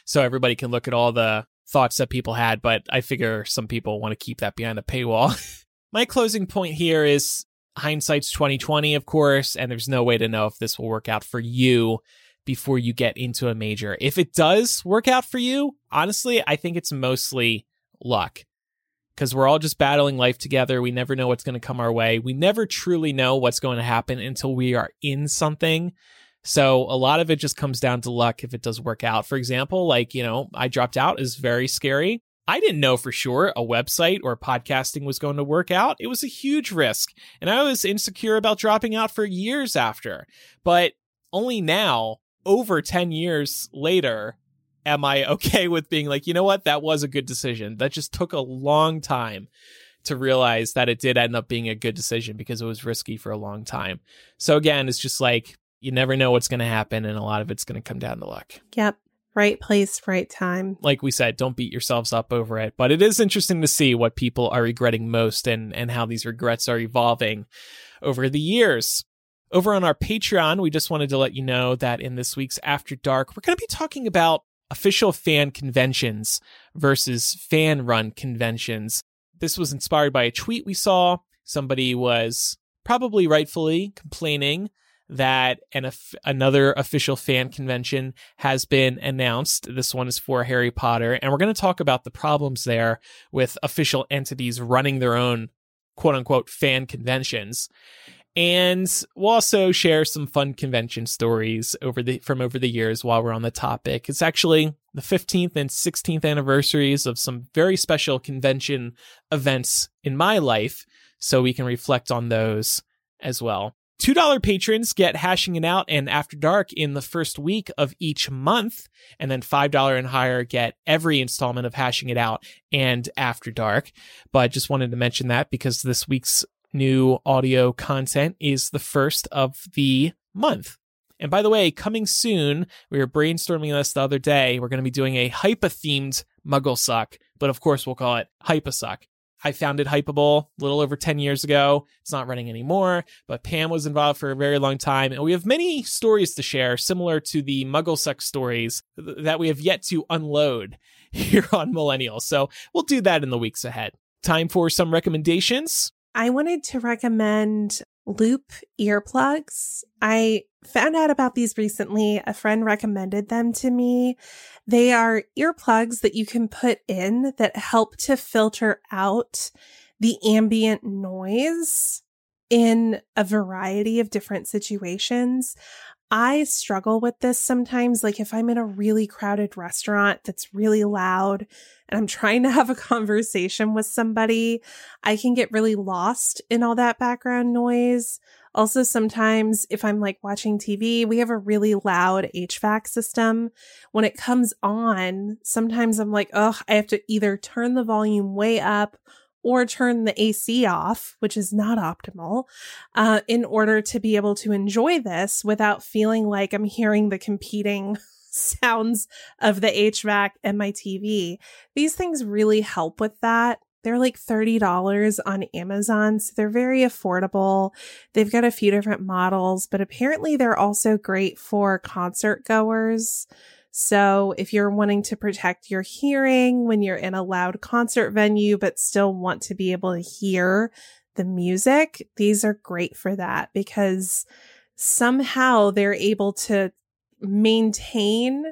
so everybody can look at all the thoughts that people had, but I figure some people want to keep that behind a paywall. My closing point here is hindsight's 2020, of course, and there's no way to know if this will work out for you before you get into a major. If it does work out for you, honestly, I think it's mostly luck, because we're all just battling life together. We never know what's going to come our way. We never truly know what's going to happen until we are in something. So a lot of it just comes down to luck if it does work out. For example, like, you know, I dropped out is very scary. I didn't know for sure a website or podcasting was going to work out. It was a huge risk, and I was insecure about dropping out for years after. But only now, over 10 years later, am I okay with being like, you know what? That was a good decision. That just took a long time to realize that it did end up being a good decision because it was risky for a long time. So again, it's just like, you never know what's going to happen, and a lot of it's going to come down to luck. Yep. Right place, right time. Like we said, don't beat yourselves up over it. But it is interesting to see what people are regretting most, and how these regrets are evolving over the years. Over on our Patreon, we just wanted to let you know that in this week's After Dark, we're going to be talking about official fan conventions versus fan-run conventions. This was inspired by a tweet we saw. Somebody was probably rightfully complaining that another official fan convention has been announced. This one is for Harry Potter, and we're going to talk about the problems there with official entities running their own quote-unquote fan conventions. And we'll also share some fun convention stories over the years while we're on the topic. It's actually the 15th and 16th anniversaries of some very special convention events in my life, so we can reflect on those as well. $2 patrons get Hashing It Out and After Dark in the first week of each month, and then $5 and higher get every installment of Hashing It Out and After Dark. But just wanted to mention that because this week's new audio content is the first of the month. And by the way, coming soon, we were brainstorming this the other day, we're going to be doing a Hypa-themed Muggle Suck, but of course we'll call it Hypa Suck. I founded Hypeable a little over 10 years ago. It's not running anymore, but Pam was involved for a very long time. And we have many stories to share, similar to the Muggle sex stories that we have yet to unload here on Millennial. So we'll do that in the weeks ahead. Time for some recommendations. I wanted to recommend Loop earplugs. I found out about these recently. A friend recommended them to me. They are earplugs that you can put in that help to filter out the ambient noise in a variety of different situations. I struggle with this sometimes. Like if I'm in a really crowded restaurant that's really loud and I'm trying to have a conversation with somebody, I can get really lost in all that background noise. Also, sometimes if I'm like watching TV, we have a really loud HVAC system. When it comes on, sometimes I'm like, oh, I have to either turn the volume way up or turn the AC off, which is not optimal, in order to be able to enjoy this without feeling like I'm hearing the competing sounds of the HVAC and my TV. These things really help with that. They're like $30 on Amazon, so they're very affordable. They've got a few different models, but apparently they're also great for concert goers. So if you're wanting to protect your hearing when you're in a loud concert venue, but still want to be able to hear the music, these are great for that because somehow they're able to maintain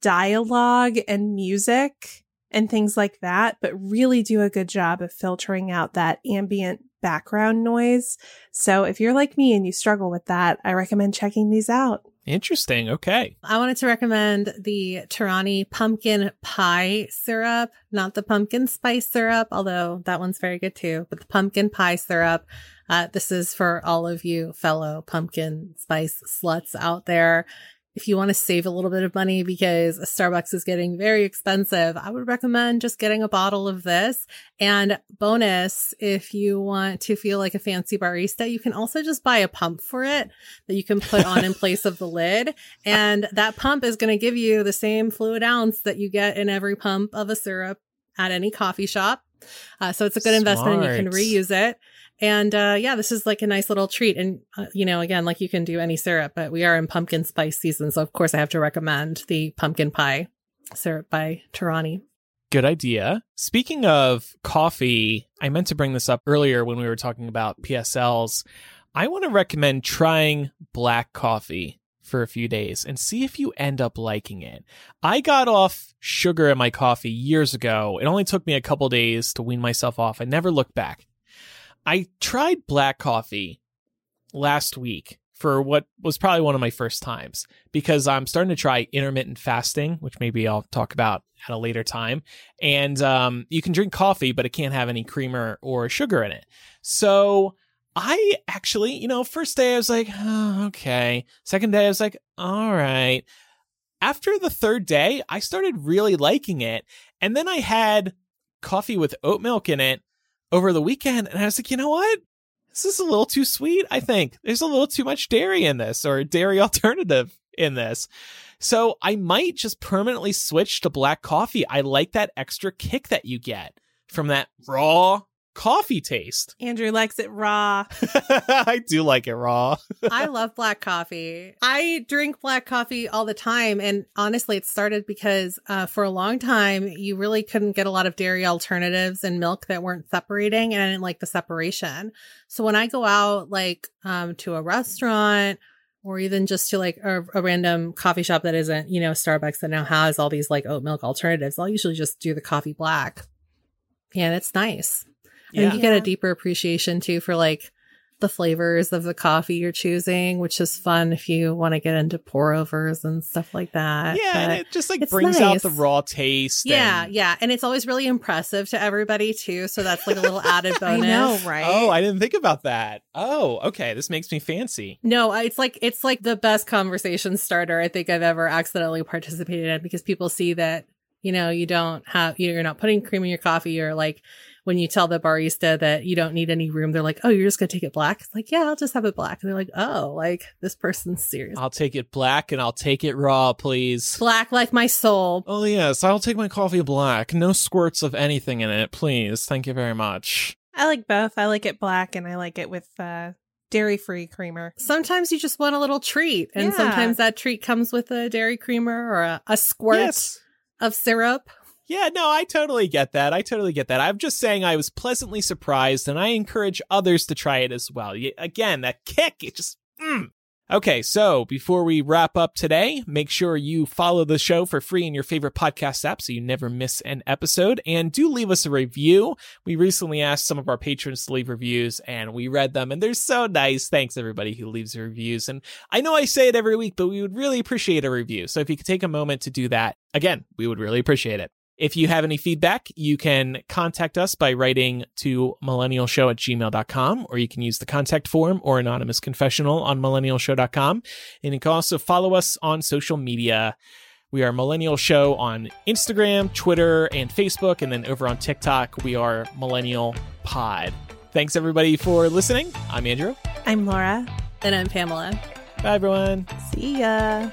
dialogue and music and things like that, but really do a good job of filtering out that ambient background noise. So if you're like me and you struggle with that, I recommend checking these out. Interesting. Okay. I wanted to recommend the Tarani pumpkin pie syrup, not the pumpkin spice syrup, although that one's very good too, but the pumpkin pie syrup. This is for all of you fellow pumpkin spice sluts out there. If you want to save a little bit of money because Starbucks is getting very expensive, I would recommend just getting a bottle of this. And bonus, if you want to feel like a fancy barista, you can also just buy a pump for it that you can put on in place of the lid. And that pump is going to give you the same fluid ounce that you get in every pump of a syrup at any coffee shop. So it's a good investment and you can reuse it. And yeah, this is like a nice little treat. And, you know, again, like you can do any syrup, but we are in pumpkin spice season. So, of course, I have to recommend the pumpkin pie syrup by Tarani. Good idea. Speaking of coffee, I meant to bring this up earlier when we were talking about PSLs. I want to recommend trying black coffee for a few days and see if you end up liking it. I got off sugar in my coffee years ago. It only took me a couple days to wean myself off. I never looked back. I tried black coffee last week for what was probably one of my first times because I'm starting to try intermittent fasting, which maybe I'll talk about at a later time. And you can drink coffee, but it can't have any creamer or sugar in it. So I actually, you know, first day I was like, oh, okay. Second day I was like, all right. After the third day, I started really liking it. And then I had coffee with oat milk in it over the weekend, and I was like, you know what? This is a little too sweet, I think. There's a little too much dairy in this, or a dairy alternative in this. So I might just permanently switch to black coffee. I like that extra kick that you get from that raw coffee taste. Andrew likes it raw. I do like it raw. I love black coffee. I drink black coffee all the time. And honestly, it started because for a long time, you really couldn't get a lot of dairy alternatives and milk that weren't separating. And I didn't like the separation. So when I go out like to a restaurant or even just to like a random coffee shop that isn't, you know, Starbucks that now has all these like oat milk alternatives, I'll usually just do the coffee black. And it's nice. Yeah. And you get a deeper appreciation, too, for like the flavors of the coffee you're choosing, which is fun if you want to get into pour overs and stuff like that. Yeah, but and it just like brings out the raw taste. Yeah, yeah. And it's always really impressive to everybody, too. So that's like a little added bonus. I know, right? Oh, I didn't think about that. Oh, okay. This makes me fancy. No, it's like the best conversation starter I think I've ever accidentally participated in because people see that, you know, you're not putting cream in your coffee or like when you tell the barista that you don't need any room, they're like, oh, you're just going to take it black? It's like, yeah, I'll just have it black. And they're like, oh, like this person's serious. I'll take it black and I'll take it raw, please. Black like my soul. Oh, yes. I'll take my coffee black. No squirts of anything in it, please. Thank you very much. I like both. I like it black and I like it with dairy-free creamer. Sometimes you just want a little treat. And sometimes that treat comes with a dairy creamer or a squirt of syrup. Yeah, no, I totally get that. I'm just saying I was pleasantly surprised, and I encourage others to try it as well. Again, that kick, it just... Okay, so before we wrap up today, make sure you follow the show for free in your favorite podcast app so you never miss an episode. And do leave us a review. We recently asked some of our patrons to leave reviews, and we read them, and they're so nice. Thanks, everybody who leaves reviews. And I know I say it every week, but we would really appreciate a review. So if you could take a moment to do that, again, we would really appreciate it. If you have any feedback, you can contact us by writing to millennialshow@gmail.com, or you can use the contact form or anonymous confessional on millennialshow.com. And you can also follow us on social media. We are Millennial Show on Instagram, Twitter, and Facebook. And then over on TikTok, we are Millennial Pod. Thanks, everybody, for listening. I'm Andrew. I'm Laura. And I'm Pamela. Bye, everyone. See ya.